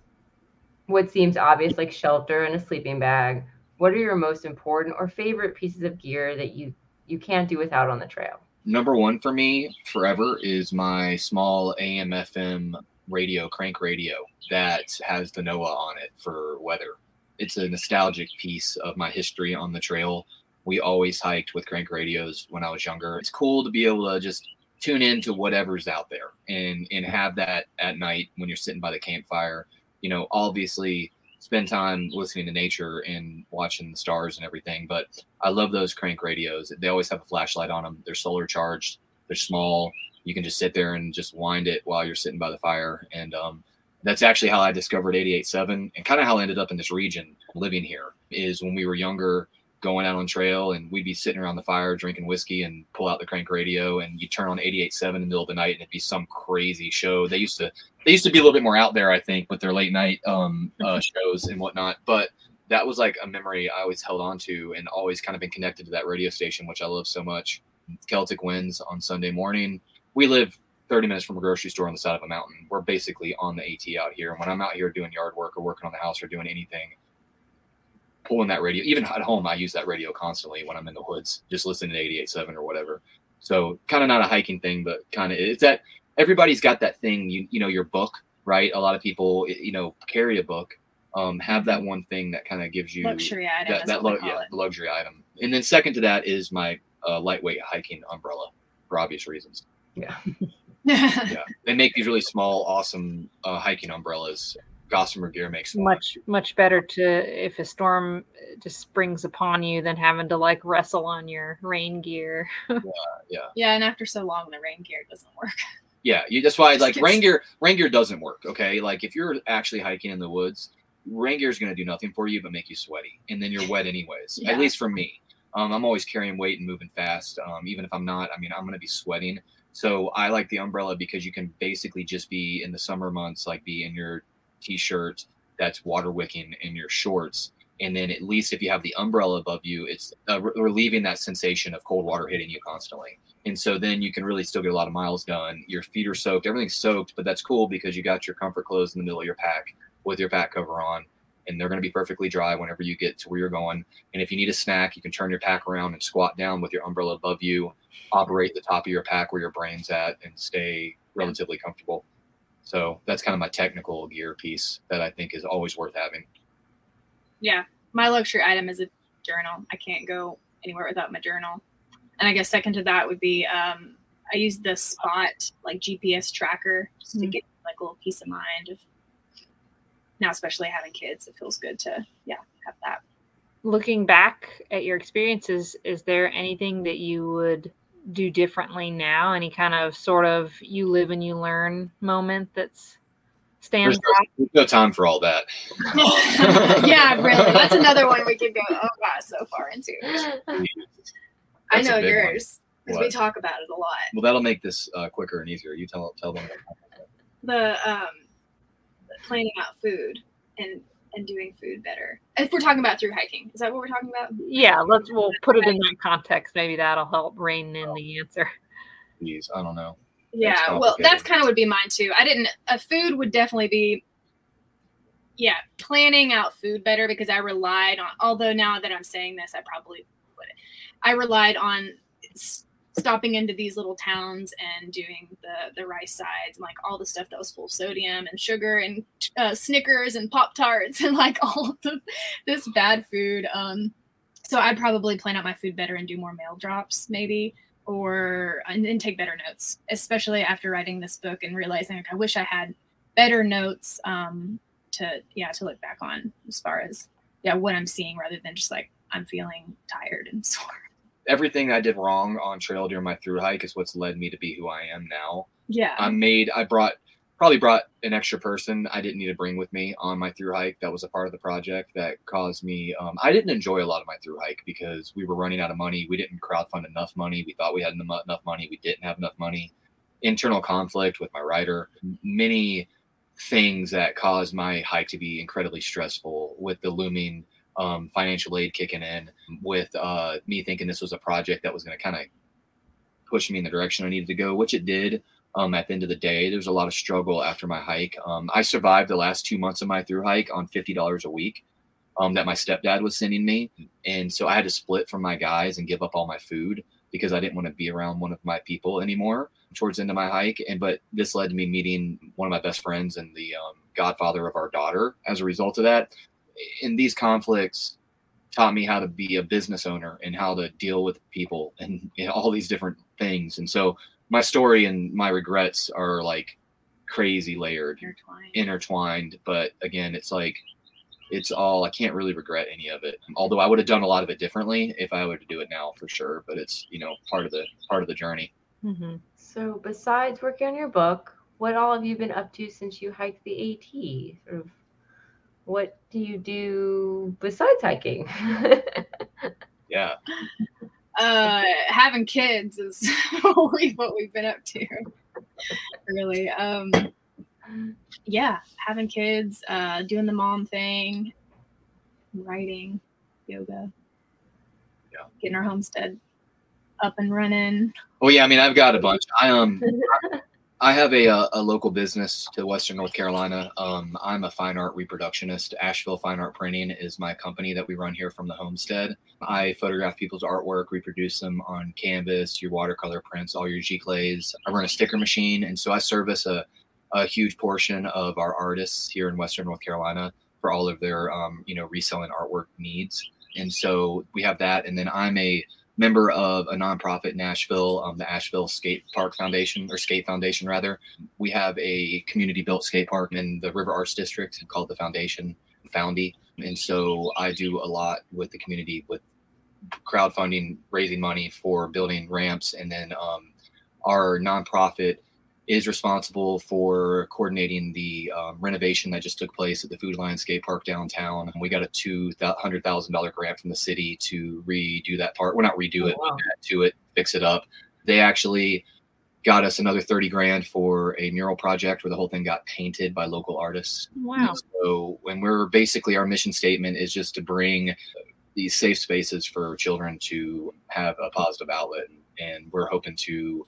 what seems obvious, like shelter and a sleeping bag, what are your most important or favorite pieces of gear that you you can't do without on the trail? Number one for me forever is my small A M F M radio, crank radio, that has the NOAA on it for weather. It's a nostalgic piece of my history on the trail. We always hiked with crank radios when I was younger. It's cool to be able to just tune in to whatever's out there and, and have that at night when you're sitting by the campfire. You know, obviously spend time listening to nature and watching the stars and everything. But I love those crank radios. They always have a flashlight on them. They're solar charged. They're small. You can just sit there and just wind it while you're sitting by the fire. And um, that's actually how I discovered eighty-eight point seven and kind of how I ended up in this region living here, is when we were younger, going out on trail, and we'd be sitting around the fire drinking whiskey and pull out the crank radio, and you turn on eighty-eight point seven in the middle of the night and it'd be some crazy show. They used to, they used to be a little bit more out there, I think, with their late night um, uh, shows and whatnot. But that was like a memory I always held on to and always kind of been connected to that radio station, which I love so much. Celtic Winds on Sunday morning. We live thirty minutes from a grocery store on the side of a mountain. We're basically on the AT out here. And when I'm out here doing yard work or working on the house or doing anything, pulling that radio, even at home, I use that radio constantly when I'm in the woods, just listening to eighty-eight point seven or whatever. So kind of not a hiking thing, but kind of it's that everybody's got that thing, you you know, your book, right? A lot of people, you know, carry a book, um, have that one thing that kind of gives you luxury item, that, that lo- yeah, the luxury item. And then second to that is my uh, lightweight hiking umbrella for obvious reasons. Yeah. Yeah. They make these really small, awesome uh, hiking umbrellas. Gossamer gear makes fun. much much better to if a storm just springs upon you than having to like wrestle on your rain gear. yeah, yeah, yeah. And after so long, the rain gear doesn't work. Yeah, you, that's why like rain gear, rain gear doesn't work. Okay, like if you're actually hiking in the woods, rain gear is going to do nothing for you but make you sweaty, and then you're wet anyways. Yeah. At least for me, um, I'm always carrying weight and moving fast. Um, even if I'm not, I mean, I'm going to be sweating. So I like the umbrella because you can basically just be in the summer months, like be in your t-shirt that's water wicking in your shorts, and then at least if you have the umbrella above you, it's uh, re- relieving that sensation of cold water hitting you constantly. And so then you can really still get a lot of miles done. Your feet are soaked, everything's soaked, but that's cool because you got your comfort clothes in the middle of your pack with your pack cover on, and they're going to be perfectly dry whenever you get to where you're going. And if you need a snack, you can turn your pack around and squat down with your umbrella above you, operate the top of your pack where your brain's at, and stay relatively comfortable. So that's kind of my technical gear piece that I think is always worth having. Yeah, my luxury item is a journal. I can't go anywhere without my journal. And I guess second to that would be um, I use the Spot, like, G P S tracker just mm-hmm. to get, like, a little peace of mind. Of, now, especially having kids, it feels good to, yeah, have that. Looking back at your experiences, is there anything that you would do differently now? Any kind of sort of you live and you learn moment that's stands there's no, out? There's no time for all that. Yeah, really. That's another one we could go, oh, gosh, so far into. I know yours, because we talk about it a lot. Well, that'll make this uh, quicker and easier. You tell tell them. The um, planning out food and and doing food better. If we're talking about through hiking, is that what we're talking about? Yeah, let's we'll put it in that context. Maybe that'll help rein in oh, the answer. Geez, I don't know. Yeah, well, that's kind of would be mine too. I didn't. A food would definitely be. Yeah, planning out food better, because I relied on. Although now that I'm saying this, I probably wouldn't. I relied on stopping into these little towns and doing the, the rice sides and like all the stuff that was full of sodium and sugar and uh, Snickers and Pop-Tarts and like all of the, this bad food. Um, so I'd probably plan out my food better and do more mail drops maybe, or and, and take better notes, especially after writing this book and realizing like, I wish I had better notes um, to, yeah, to look back on as far as yeah what I'm seeing, rather than just like, I'm feeling tired and sore. Everything I did wrong on trail during my through hike is what's led me to be who I am now. Yeah. I made, I brought, probably brought an extra person I didn't need to bring with me on my through hike. That was a part of the project that caused me, um, I didn't enjoy a lot of my through hike because we were running out of money. We didn't crowdfund enough money. We thought we had enough money. We didn't have enough money. Internal conflict with my rider. Many things that caused my hike to be incredibly stressful, with the looming Um, financial aid kicking in, with uh, me thinking this was a project that was going to kind of push me in the direction I needed to go, which it did. Um, at the end of the day, there was a lot of struggle after my hike. Um, I survived the last two months of my through hike on fifty dollars a week um, that my stepdad was sending me. And so I had to split from my guys and give up all my food because I didn't want to be around one of my people anymore towards the end of my hike. And but this led to me meeting one of my best friends and the um, godfather of our daughter as a result of that. And these conflicts taught me how to be a business owner and how to deal with people and, and all these different things. And so my story and my regrets are like crazy layered, intertwined. intertwined. But again, it's like, it's all, I can't really regret any of it. Although I would have done a lot of it differently if I were to do it now for sure. But it's, you know, part of the, part of the journey. Mm-hmm. So besides working on your book, what all have you been up to since you hiked the AT? Sort of, what do you do besides hiking? Yeah. Uh, having kids is only what we've been up to, really. Um, yeah, having kids, uh, doing the mom thing, writing, yoga, yeah. Getting our homestead up and running. Oh, yeah. I mean, I've got a bunch. I um. I have a, a a local business to Western North Carolina. Um, I'm a fine art reproductionist. Asheville Fine Art Printing is my company that we run here from the homestead. I photograph people's artwork, reproduce them on canvas, your watercolor prints, all your G-clays. I run a sticker machine. And so I service a, a huge portion of our artists here in Western North Carolina for all of their, um, you know, reselling artwork needs. And so we have that. And then I'm a member of a nonprofit in Asheville, um, the Asheville Skate Park Foundation, or Skate Foundation, rather. We have a community-built skate park in the River Arts District called the Foundation, Foundy. And so I do a lot with the community with crowdfunding, raising money for building ramps. And then um, our nonprofit is responsible for coordinating the um, renovation that just took place at the Food Lion Skate Park downtown. We got a two hundred thousand dollars grant from the city to redo that part. Well, not redo oh, it, wow. but to it, fix it up. They actually got us another thirty grand for a mural project where the whole thing got painted by local artists. Wow. So when we're basically, our mission statement is just to bring these safe spaces for children to have a positive outlet. And we're hoping to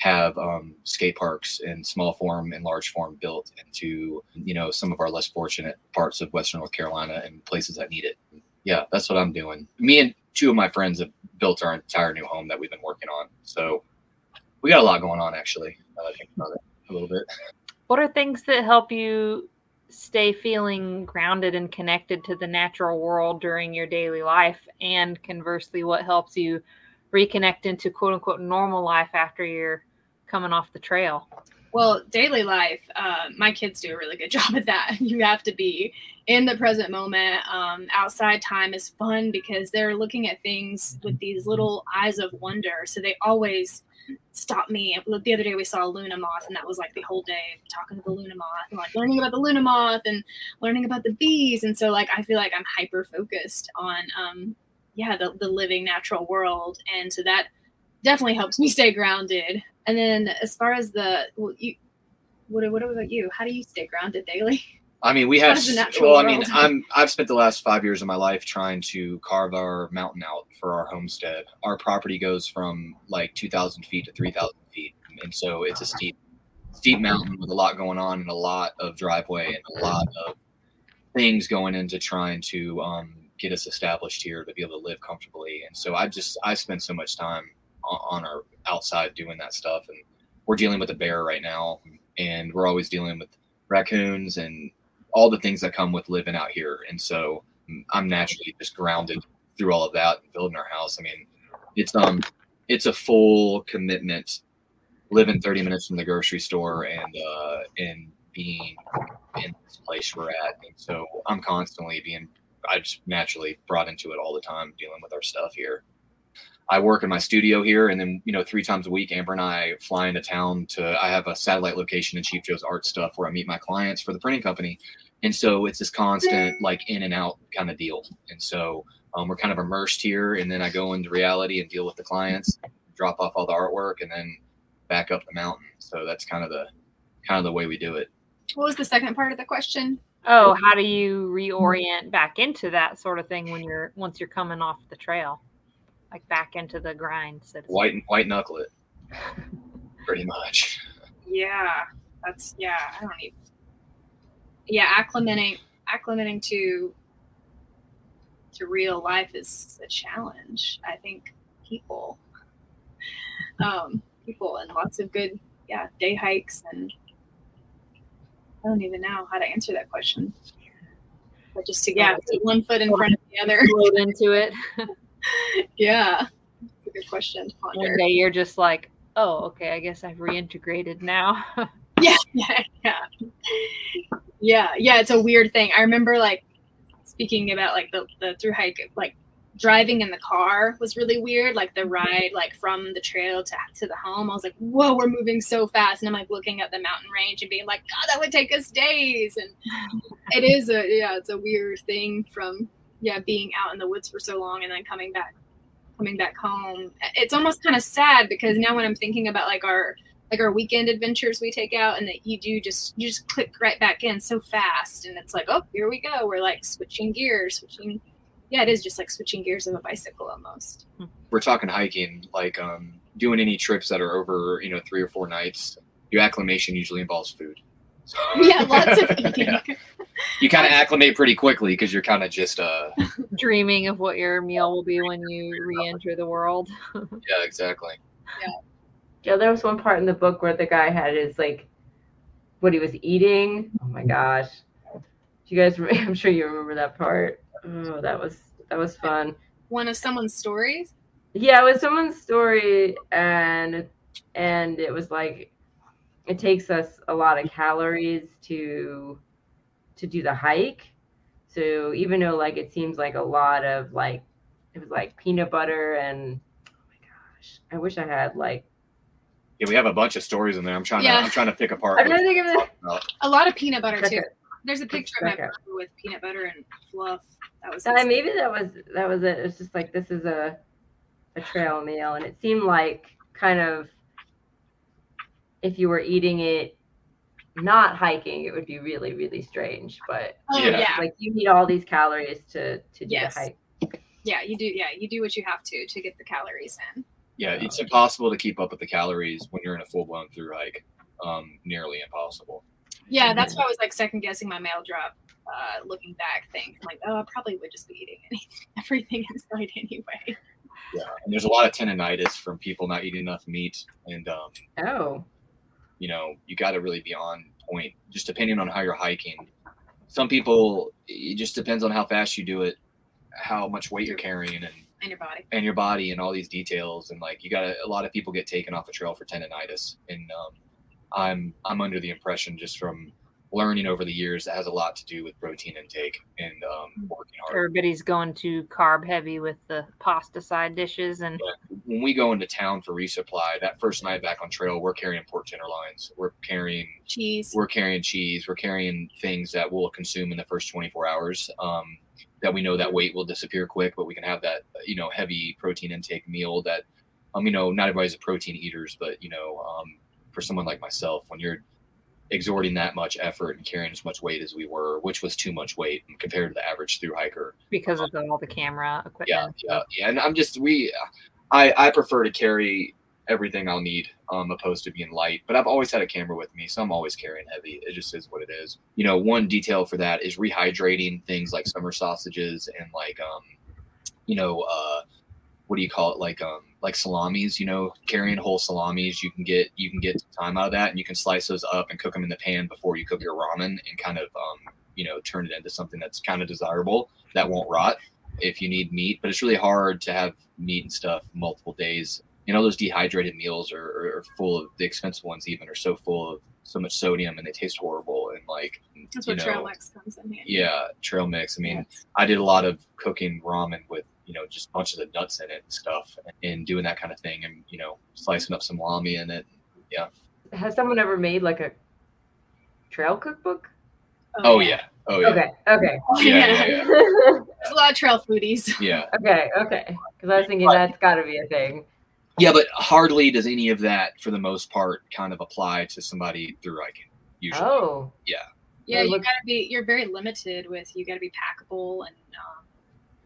have um, skate parks in small form and large form built into, you know, some of our less fortunate parts of Western North Carolina and places that need it. Yeah, that's what I'm doing. Me and two of my friends have built our entire new home that we've been working on. So we got a lot going on, actually, now that I think about it a little bit. What are things that help you stay feeling grounded and connected to the natural world during your daily life, and conversely, what helps you reconnect into quote unquote normal life after you're coming off the trail? Well, daily life, uh, my kids do a really good job at that. You have to be in the present moment. Um, outside time is fun because they're looking at things with these little eyes of wonder. So they always stop me. The other day we saw a Luna moth, and that was like the whole day talking to the Luna moth and like learning about the Luna moth and learning about the bees. And so like I feel like I'm hyper focused on, um, yeah, the, the living natural world. And so that definitely helps me stay grounded. And then as far as the, well, you, what, what about you? How do you stay grounded daily? I mean, we have, well, I mean, I'm, I've spent the last five years of my life trying to carve our mountain out for our homestead. Our property goes from like two thousand feet to three thousand feet. And so it's a steep, steep mountain with a lot going on and a lot of driveway and a lot of things going into trying to um, get us established here to be able to live comfortably. And so I just, I spend so much time on our outside doing that stuff, and we're dealing with a bear right now, and we're always dealing with raccoons and all the things that come with living out here. And so I'm naturally just grounded through all of that and building our house. I mean, it's um it's a full commitment living thirty minutes from the grocery store and uh and being in this place we're at. And so I'm constantly being I just naturally brought into it all the time, dealing with our stuff here. I work in my studio here, and then, you know, three times a week, Amber and I fly into town to, I have a satellite location in Chief Joe's Art Stuff where I meet my clients for the printing company. And so it's this constant like in and out kind of deal. And so um, we're kind of immersed here. And then I go into reality and deal with the clients, drop off all the artwork, and then back up the mountain. So that's kind of the, kind of the way we do it. What was the second part of the question? Oh, how do you reorient back into that sort of thing when you're, once you're coming off the trail? Like back into the grind. So white and white knuckle it, pretty much. Yeah, that's yeah. I don't need. Yeah, acclimating acclimating to to real life is a challenge. I think people, um, people, and lots of good yeah day hikes, and I don't even know how to answer that question. But just to yeah, put one foot in front of the other, float into it. Yeah, that's a good question to ponder. One day you're just like, oh, okay, I guess I've reintegrated now. yeah, yeah, yeah, yeah, yeah. It's a weird thing. I remember like speaking about like the the through hike, like driving in the car was really weird. Like the ride, like from the trail to to the home, I was like, whoa, we're moving so fast, and I'm like looking at the mountain range and being like, God, that would take us days. And it is a yeah, it's a weird thing from. Yeah, being out in the woods for so long and then coming back, coming back home. It's almost kind of sad because now when I'm thinking about like our like our weekend adventures we take out, and that you do just you just click right back in so fast, and it's like, oh, here we go. We're like switching gears, switching. Yeah, it is just like switching gears of a bicycle almost. We're talking hiking, like um, doing any trips that are over, you know, three or four nights. Your acclimation usually involves food. Yeah, lots of eating. Yeah. You kind of acclimate pretty quickly because you're kind of just uh dreaming of what your meal will be when you re-enter the world. Yeah, exactly. Yeah. Yeah, there was one part in the book where the guy had his like what he was eating. Oh my gosh, you guys, I'm sure you remember that part. Oh, that was that was fun. One of someone's stories. Yeah, it was someone's story, and and it was like. It takes us a lot of calories to to do the hike. So even though like it seems like a lot of like it was like peanut butter and oh my gosh, I wish I had like yeah, we have a bunch of stories in there. I'm trying yeah. to I'm trying to pick apart. I'm trying to think of a lot of peanut butter too. There's a picture of my brother with peanut butter and fluff. That was that, maybe that was that was it. It's just like this is a a trail meal, and it seemed like kind of. If you were eating it, not hiking, it would be really, really strange. But oh, yeah. like you need all these calories to, to do yes. the hike. Yeah, you do. Yeah, you do what you have to to get the calories in. Yeah, it's impossible to keep up with the calories when you're in a full-blown through hike. Um, nearly impossible. Yeah, that's why I was like second-guessing my mail drop, uh, looking back thing. I'm like, oh, I probably would just be eating anything, everything inside anyway. Yeah, and there's a lot of tendonitis from people not eating enough meat and um. Oh. You know, you got to really be on point, just depending on how you're hiking. some people, it just depends on how fast you do it, how much weight you're carrying, and and your body and your body and all these details. And like, you got a lot of people get taken off a trail for tendonitis. And um, I'm, I'm under the impression, just from learning over the years, that has a lot to do with protein intake and um, working hard. Everybody's going too carb heavy with the pasta side dishes. And yeah. When we go into town for resupply, that first night back on trail, we're carrying pork tenderloins. We're carrying cheese. We're carrying cheese. We're carrying things that we'll consume in the first twenty-four hours. Um, that we know that weight will disappear quick, but we can have that, you know, heavy protein intake meal that, um, you know, not everybody's a protein eaters, but, you know, um, for someone like myself, when you're exerting that much effort and carrying as much weight as we were, which was too much weight compared to the average through hiker because um, of the, all the camera equipment. Yeah, yeah, yeah. And I'm just, we, I, I prefer to carry everything I'll need, um, opposed to being light, but I've always had a camera with me, so I'm always carrying heavy. It just is what it is. You know, one detail for that is rehydrating things like summer sausages and like, um, you know, uh, what do you call it? Like, um, like salamis, you know, carrying whole salamis, you can get, you can get time out of that, and you can slice those up and cook them in the pan before you cook your ramen, and kind of, um, you know, turn it into something that's kind of desirable that won't rot if you need meat. But it's really hard to have meat and stuff multiple days. You know, those dehydrated meals are, are full of, the expensive ones even, are so full of so much sodium, and they taste horrible. And like, that's where trail mix comes in handy. Yeah, trail mix. I mean, yes. I did a lot of cooking ramen with, you know, just bunches of nuts in it and stuff, and doing that kind of thing, and, you know, slicing up some salami in it. Yeah. Has someone ever made like a trail cookbook? Oh, oh yeah. yeah. Oh yeah. Okay. Okay. Yeah, yeah. Yeah, yeah. There's a lot of trail foodies. Yeah. Okay. Okay. Because I was thinking that's got to be a thing. Yeah, but hardly does any of that, for the most part, kind of apply to somebody through hiking. Usually, oh, yeah, yeah, you gotta be. You're very limited with. You gotta be packable and um,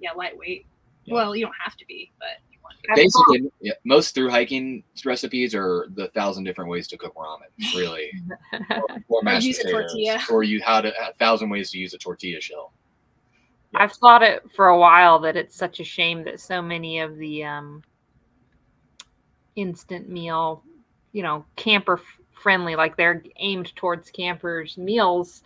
yeah, lightweight. Yeah. Well, you don't have to be, but you want to be. Basically, yeah, most through hiking recipes are the thousand different ways to cook ramen, really, or, or mashed use potatoes, a tortilla, or you how to a thousand ways to use a tortilla shell. Yeah. I've thought it for a while that it's such a shame that so many of the um. instant meal, you know, camper friendly, like they're aimed towards campers, meals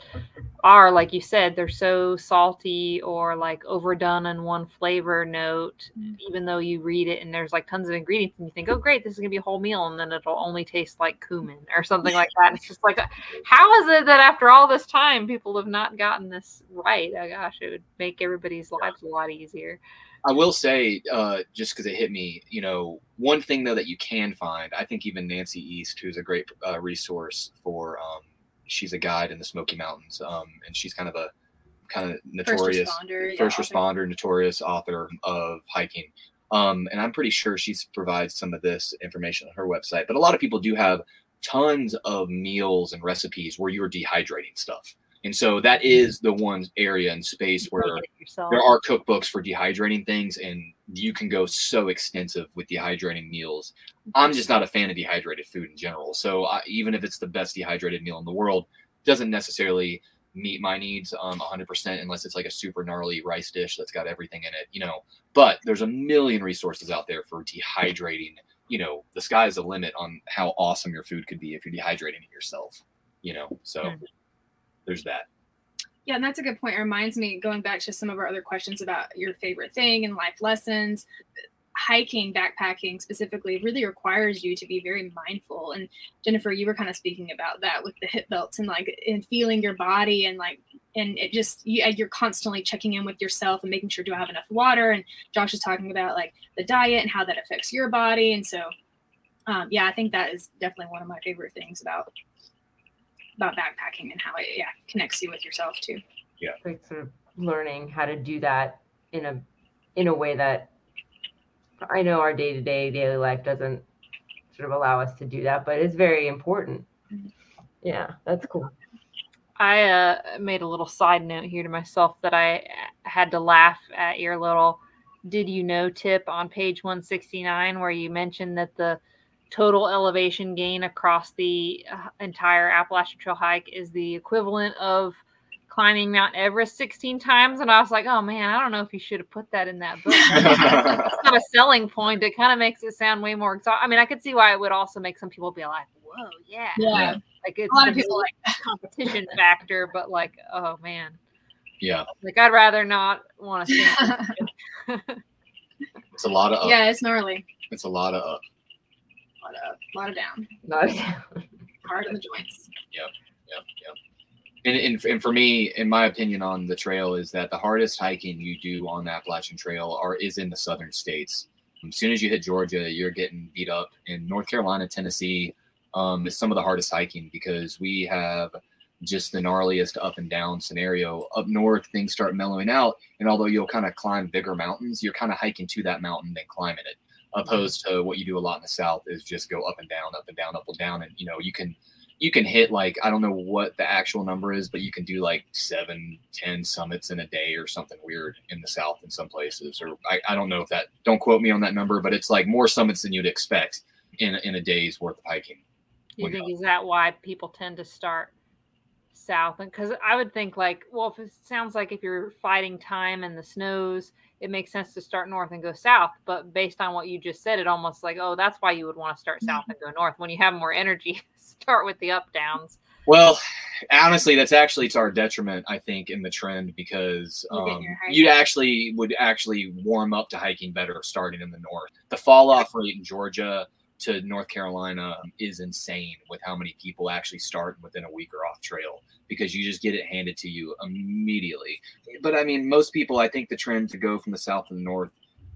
are, like you said, they're so salty or like overdone on one flavor note, even though you read it and there's like tons of ingredients and you think, oh great, this is gonna be a whole meal, and then it'll only taste like cumin or something like that. It's just like, how is it that after all this time people have not gotten this right? Oh gosh, it would make everybody's lives a lot easier. I will say, uh, just because it hit me, you know, one thing, though, that you can find, I think even Nancy East, who's a great uh, resource for, um, she's a guide in the Smoky Mountains, um, and she's kind of a kind of notorious first responder, first yeah, responder author. notorious author of hiking. Um, and I'm pretty sure she provides some of this information on her website. But a lot of people do have tons of meals and recipes where you're dehydrating stuff. And so that is the one area and space where there are cookbooks for dehydrating things, and you can go so extensive with dehydrating meals. I'm just not a fan of dehydrated food in general. So I, even if it's the best dehydrated meal in the world, doesn't necessarily meet my needs um, one hundred percent, unless it's like a super gnarly rice dish that's got everything in it, you know. But there's a million resources out there for dehydrating. You know, the sky's the limit on how awesome your food could be if you're dehydrating it yourself, you know, so... Mm-hmm. There's that. Yeah, and that's a good point. It reminds me, going back to some of our other questions about your favorite thing and life lessons, hiking, backpacking specifically really requires you to be very mindful. And Jennifer, you were kind of speaking about that with the hip belts and like and feeling your body and like and it just you, you're constantly checking in with yourself and making sure, do I have enough water? And Josh is talking about like the diet and how that affects your body. And so, um, yeah, I think that is definitely one of my favorite things about about backpacking and how it yeah connects you with yourself too. Yeah, like sort of learning how to do that in a in a way that I know our day-to-day daily life doesn't sort of allow us to do that, but it's very important. Yeah, that's cool. I uh, made a little side note here to myself that I had to laugh at your little did you know tip on page one sixty-nine where you mentioned that the total elevation gain across the entire Appalachian Trail hike is the equivalent of climbing Mount Everest sixteen times. And I was like, oh man, I don't know if you should have put that in that book. It's not a selling point. It kind of makes it sound way more exhausting. I mean, I could see why it would also make some people be like, whoa, yeah. Yeah. Like it's a lot of people like competition factor, but like, oh man. Yeah. Like, I'd rather not want to stand. It's a lot of up. Yeah, it's gnarly. It's a lot of up. A lot of up. A lot of down. Lot of down. Hard on the joints. Yep. Yep. Yep. And, and, and for me, in my opinion on the trail, is that the hardest hiking you do on the Appalachian Trail are, is in the southern states. As soon as you hit Georgia, you're getting beat up. In North Carolina, Tennessee, um, is some of the hardest hiking because we have just the gnarliest up and down scenario. Up north, things start mellowing out. And although you'll kind of climb bigger mountains, you're kind of hiking to that mountain and climbing it. Opposed to what you do a lot in the south is just go up and down, up and down, up and down. And, you know, you can... You can hit, like, I don't know what the actual number is, but you can do like seven, ten summits in a day or something weird in the South in some places. Or I, I don't know if that, don't quote me on that number, but it's like more summits than you'd expect in, in a day's worth of hiking. You think, is that why people tend to start south? And because I would think, like, well, if it sounds like if you're fighting time and the snows, it makes sense to start north and go south. But based on what you just said, it almost like, oh, that's why you would want to start south and go north. When you have more energy, start with the up downs. Well, honestly, that's actually to our detriment, I think, in the trend, because um, you actually would actually warm up to hiking better starting in the north. The fall off rate in Georgia to North Carolina is insane with how many people actually start within a week or off trail, because you just get it handed to you immediately. But I mean, most people, I think the trend to go from the south to the north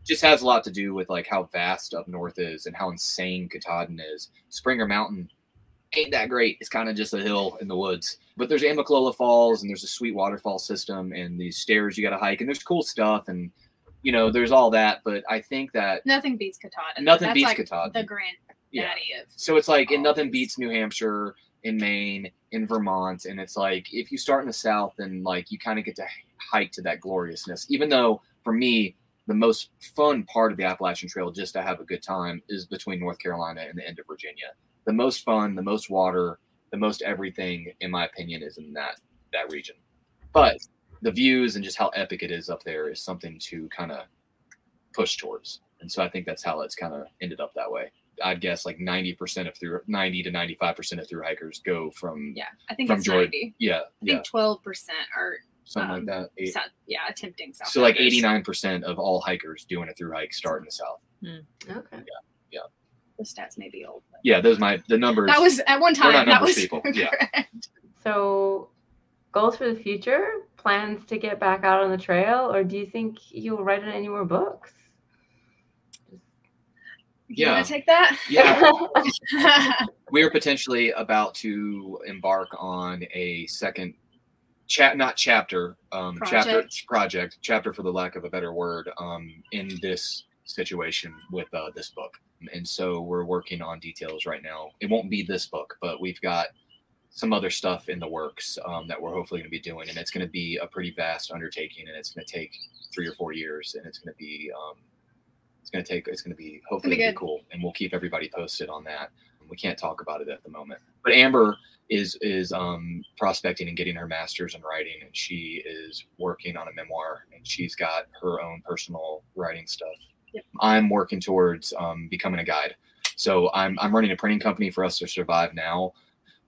just has a lot to do with like how vast up north is and how insane Katahdin is. Springer Mountain ain't that great. It's kind of just a hill in the woods, but there's Amicalola Falls and there's a sweet waterfall system and these stairs you got to hike and there's cool stuff. And, you know, there's all that, but I think that nothing beats Katahdin. Nothing That's beats like Katahdin. The granddaddy yeah. of so it's like, and nothing beats New Hampshire, in Maine, in Vermont, and it's like if you start in the South, then like you kind of get to hike to that gloriousness. Even though for me, the most fun part of the Appalachian Trail, just to have a good time, is between North Carolina and the end of Virginia. The most fun, the most water, the most everything, in my opinion, is in that that region. But the views and just how epic it is up there is something to kind of push towards. And so I think that's how it's kind of ended up that way. I'd guess like ninety percent of through ninety to ninety-five percent of through hikers go from, yeah, I think from it's Georgia. ninety. Yeah. I yeah. think twelve percent are something um, like that. Eight. South, yeah. Attempting South. So hikers. Like eighty-nine percent of all hikers doing a through hike start in the South. Hmm. Okay. Yeah. Yeah. The stats may be old. But... Yeah. Those might, the numbers. That was at one time. Not that was people. Yeah. So goals for the future, plans to get back out on the trail, or do you think you'll write in any more books? Yeah. You want to take that? Yeah. We are potentially about to embark on a second chat, not chapter, um, project. chapter project, chapter for the lack of a better word, um, in this situation with uh, this book. And so we're working on details right now. It won't be this book, but we've got some other stuff in the works um, that we're hopefully going to be doing. And it's going to be a pretty vast undertaking, and it's going to take three or four years, and it's going to be, um, it's going to take, it's going to be hopefully be cool. And we'll keep everybody posted on that. We can't talk about it at the moment, but Amber is, is um, prospecting and getting her master's in writing, and she is working on a memoir, and she's got her own personal writing stuff. Yep. I'm working towards um, becoming a guide. So I'm, I'm running a printing company for us to survive now.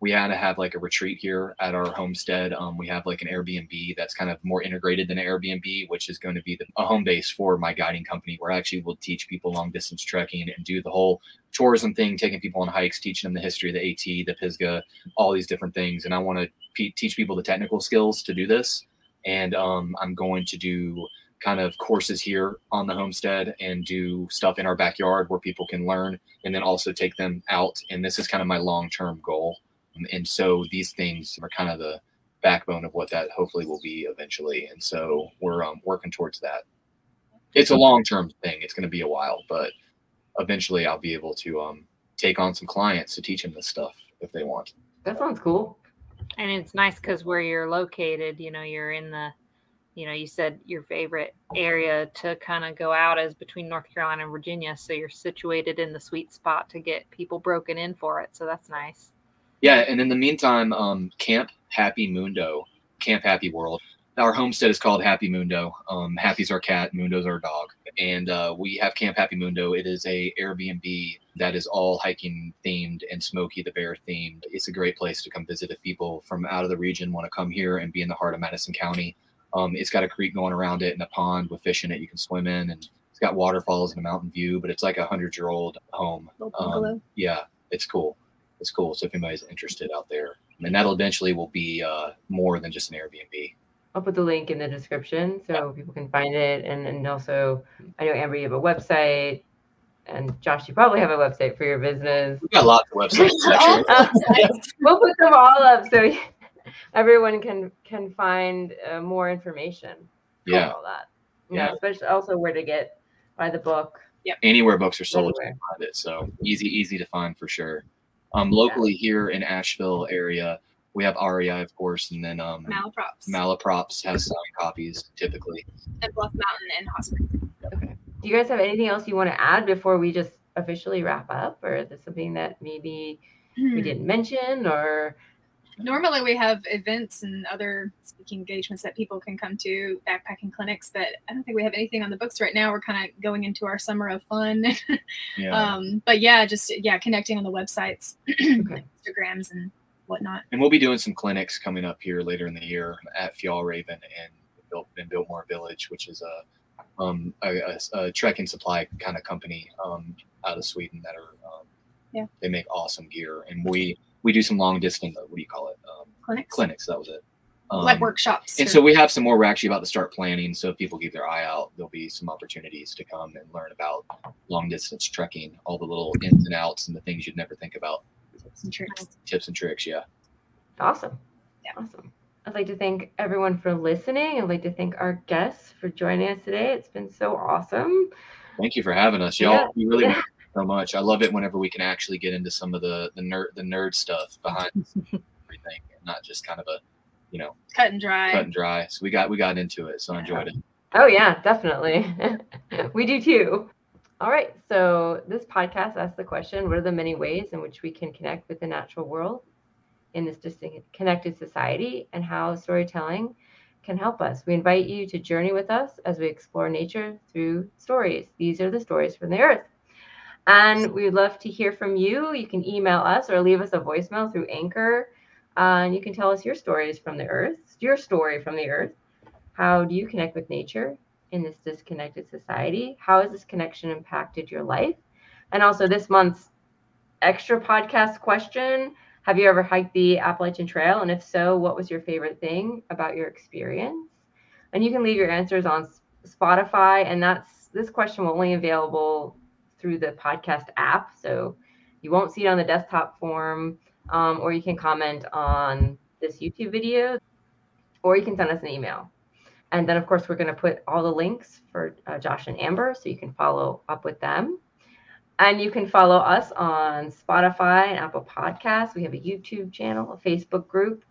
We had to have like a retreat here at our homestead. Um, we have like an Airbnb that's kind of more integrated than an Airbnb, which is going to be the, a home base for my guiding company, where I actually will teach people long distance trekking and do the whole tourism thing, taking people on hikes, teaching them the history of the AT, the Pisgah, all these different things. And I want to pe- teach people the technical skills to do this. And um, I'm going to do kind of courses here on the homestead and do stuff in our backyard where people can learn, and then also take them out. And this is kind of my long-term goal. And so these things are kind of the backbone of what that hopefully will be eventually. And so we're um, working towards that. It's a long-term thing. It's going to be a while, but eventually I'll be able to um, take on some clients to teach them this stuff if they want. That sounds cool. And it's nice because where you're located, you know, you're in the, you know, you said your favorite area to kind of go out is between North Carolina and Virginia. So you're situated in the sweet spot to get people broken in for it. So that's nice. Yeah, and in the meantime, um, Camp Happy Mundo, Camp Happy World. Our homestead is called Happy Mundo. Um, Happy's our cat, Mundo's our dog. And uh, we have Camp Happy Mundo. It is a Airbnb that is all hiking themed and Smokey the Bear themed. It's a great place to come visit if people from out of the region want to come here and be in the heart of Madison County. Um, it's got a creek going around it and a pond with fish in it you can swim in, and it's got waterfalls and a mountain view, but it's like a hundred year old home. Um, yeah, it's cool. It's cool. So if anybody's interested out there, and that'll eventually will be uh, more than just an Airbnb. I'll put the link in the description so yeah. people can find it. And, and also, I know, Amber, you have a website. And Josh, you probably have a website for your business. We've got lots of websites. um, we'll put them all up so everyone can can find uh, more information. Yeah. All that. You yeah. know, especially also where to get buy the book. Yeah. Anywhere books are sold, you can find it. So easy, easy to find for sure. Um, locally yeah. here in Asheville area, we have R E I, of course, and then um, Malaprops. Malaprops has signed copies typically. And Bluff Mountain and Hot Springs. Okay. Do you guys have anything else you want to add before we just officially wrap up, or is it something that maybe mm. we didn't mention? Or normally we have events and other speaking engagements that people can come to, backpacking clinics, but I don't think we have anything on the books right now. We're kind of going into our summer of fun. Yeah. um, but yeah, just yeah, connecting on the websites, okay. Instagrams, and whatnot. And we'll be doing some clinics coming up here later in the year at Fjallraven and Bill, in Biltmore Village, which is a Um, a, a, a trekking supply kind of company um, out of Sweden that are um, yeah they make awesome gear, and we we do some long distance what do you call it um, clinics clinics that was it um, like workshops, and or- so we have some more we're actually about to start planning, so if people keep their eye out there'll be some opportunities to come and learn about long distance trekking, all the little ins and outs and the things you'd never think about, tips and tricks tips and tricks yeah awesome yeah awesome I'd like to thank everyone for listening. I'd like to thank our guests for joining us today. It's been so awesome. Thank you for having us, y'all. Yeah. We really yeah. so much. I love it whenever we can actually get into some of the the nerd the nerd stuff behind everything, and not just kind of a, you know, cut and dry. Cut and dry. So we got we got into it. So I enjoyed it. Oh yeah, definitely. We do too. All right. So this podcast asks the question: what are the many ways in which we can connect with the natural world in this disconnected society, and how storytelling can help us? We invite you to journey with us as we explore nature through stories. These are the stories from the earth. And we'd love to hear from you. You can email us or leave us a voicemail through Anchor. Uh, and you can tell us your stories from the earth, your story from the earth. How do you connect with nature in this disconnected society? How has this connection impacted your life? And also this month's extra podcast question: have you ever hiked the Appalachian Trail? And if so, what was your favorite thing about your experience? And you can leave your answers on Spotify. And that's this question will only be available through the podcast app. So you won't see it on the desktop form. Um, or you can comment on this YouTube video. Or you can send us an email. And then, of course, we're going to put all the links for uh, Josh and Amber, so you can follow up with them. And you can follow us on Spotify and Apple Podcasts. We have a YouTube channel, a Facebook group.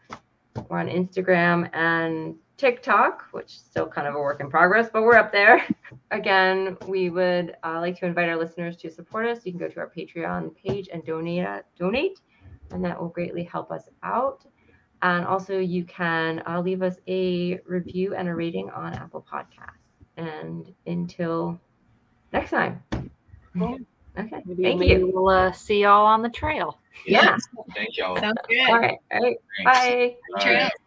We're on Instagram and TikTok, which is still kind of a work in progress, but we're up there. Again, we would uh, like to invite our listeners to support us. You can go to our Patreon page and donate, uh, donate, and that will greatly help us out. And also you can uh, leave us a review and a rating on Apple Podcasts. And until next time. Cool. Okay. Maybe Thank maybe you. We'll uh, see y'all on the trail. Yeah. yeah. Thank y'all. Sounds good. All right. All right. Bye. Bye. Trail.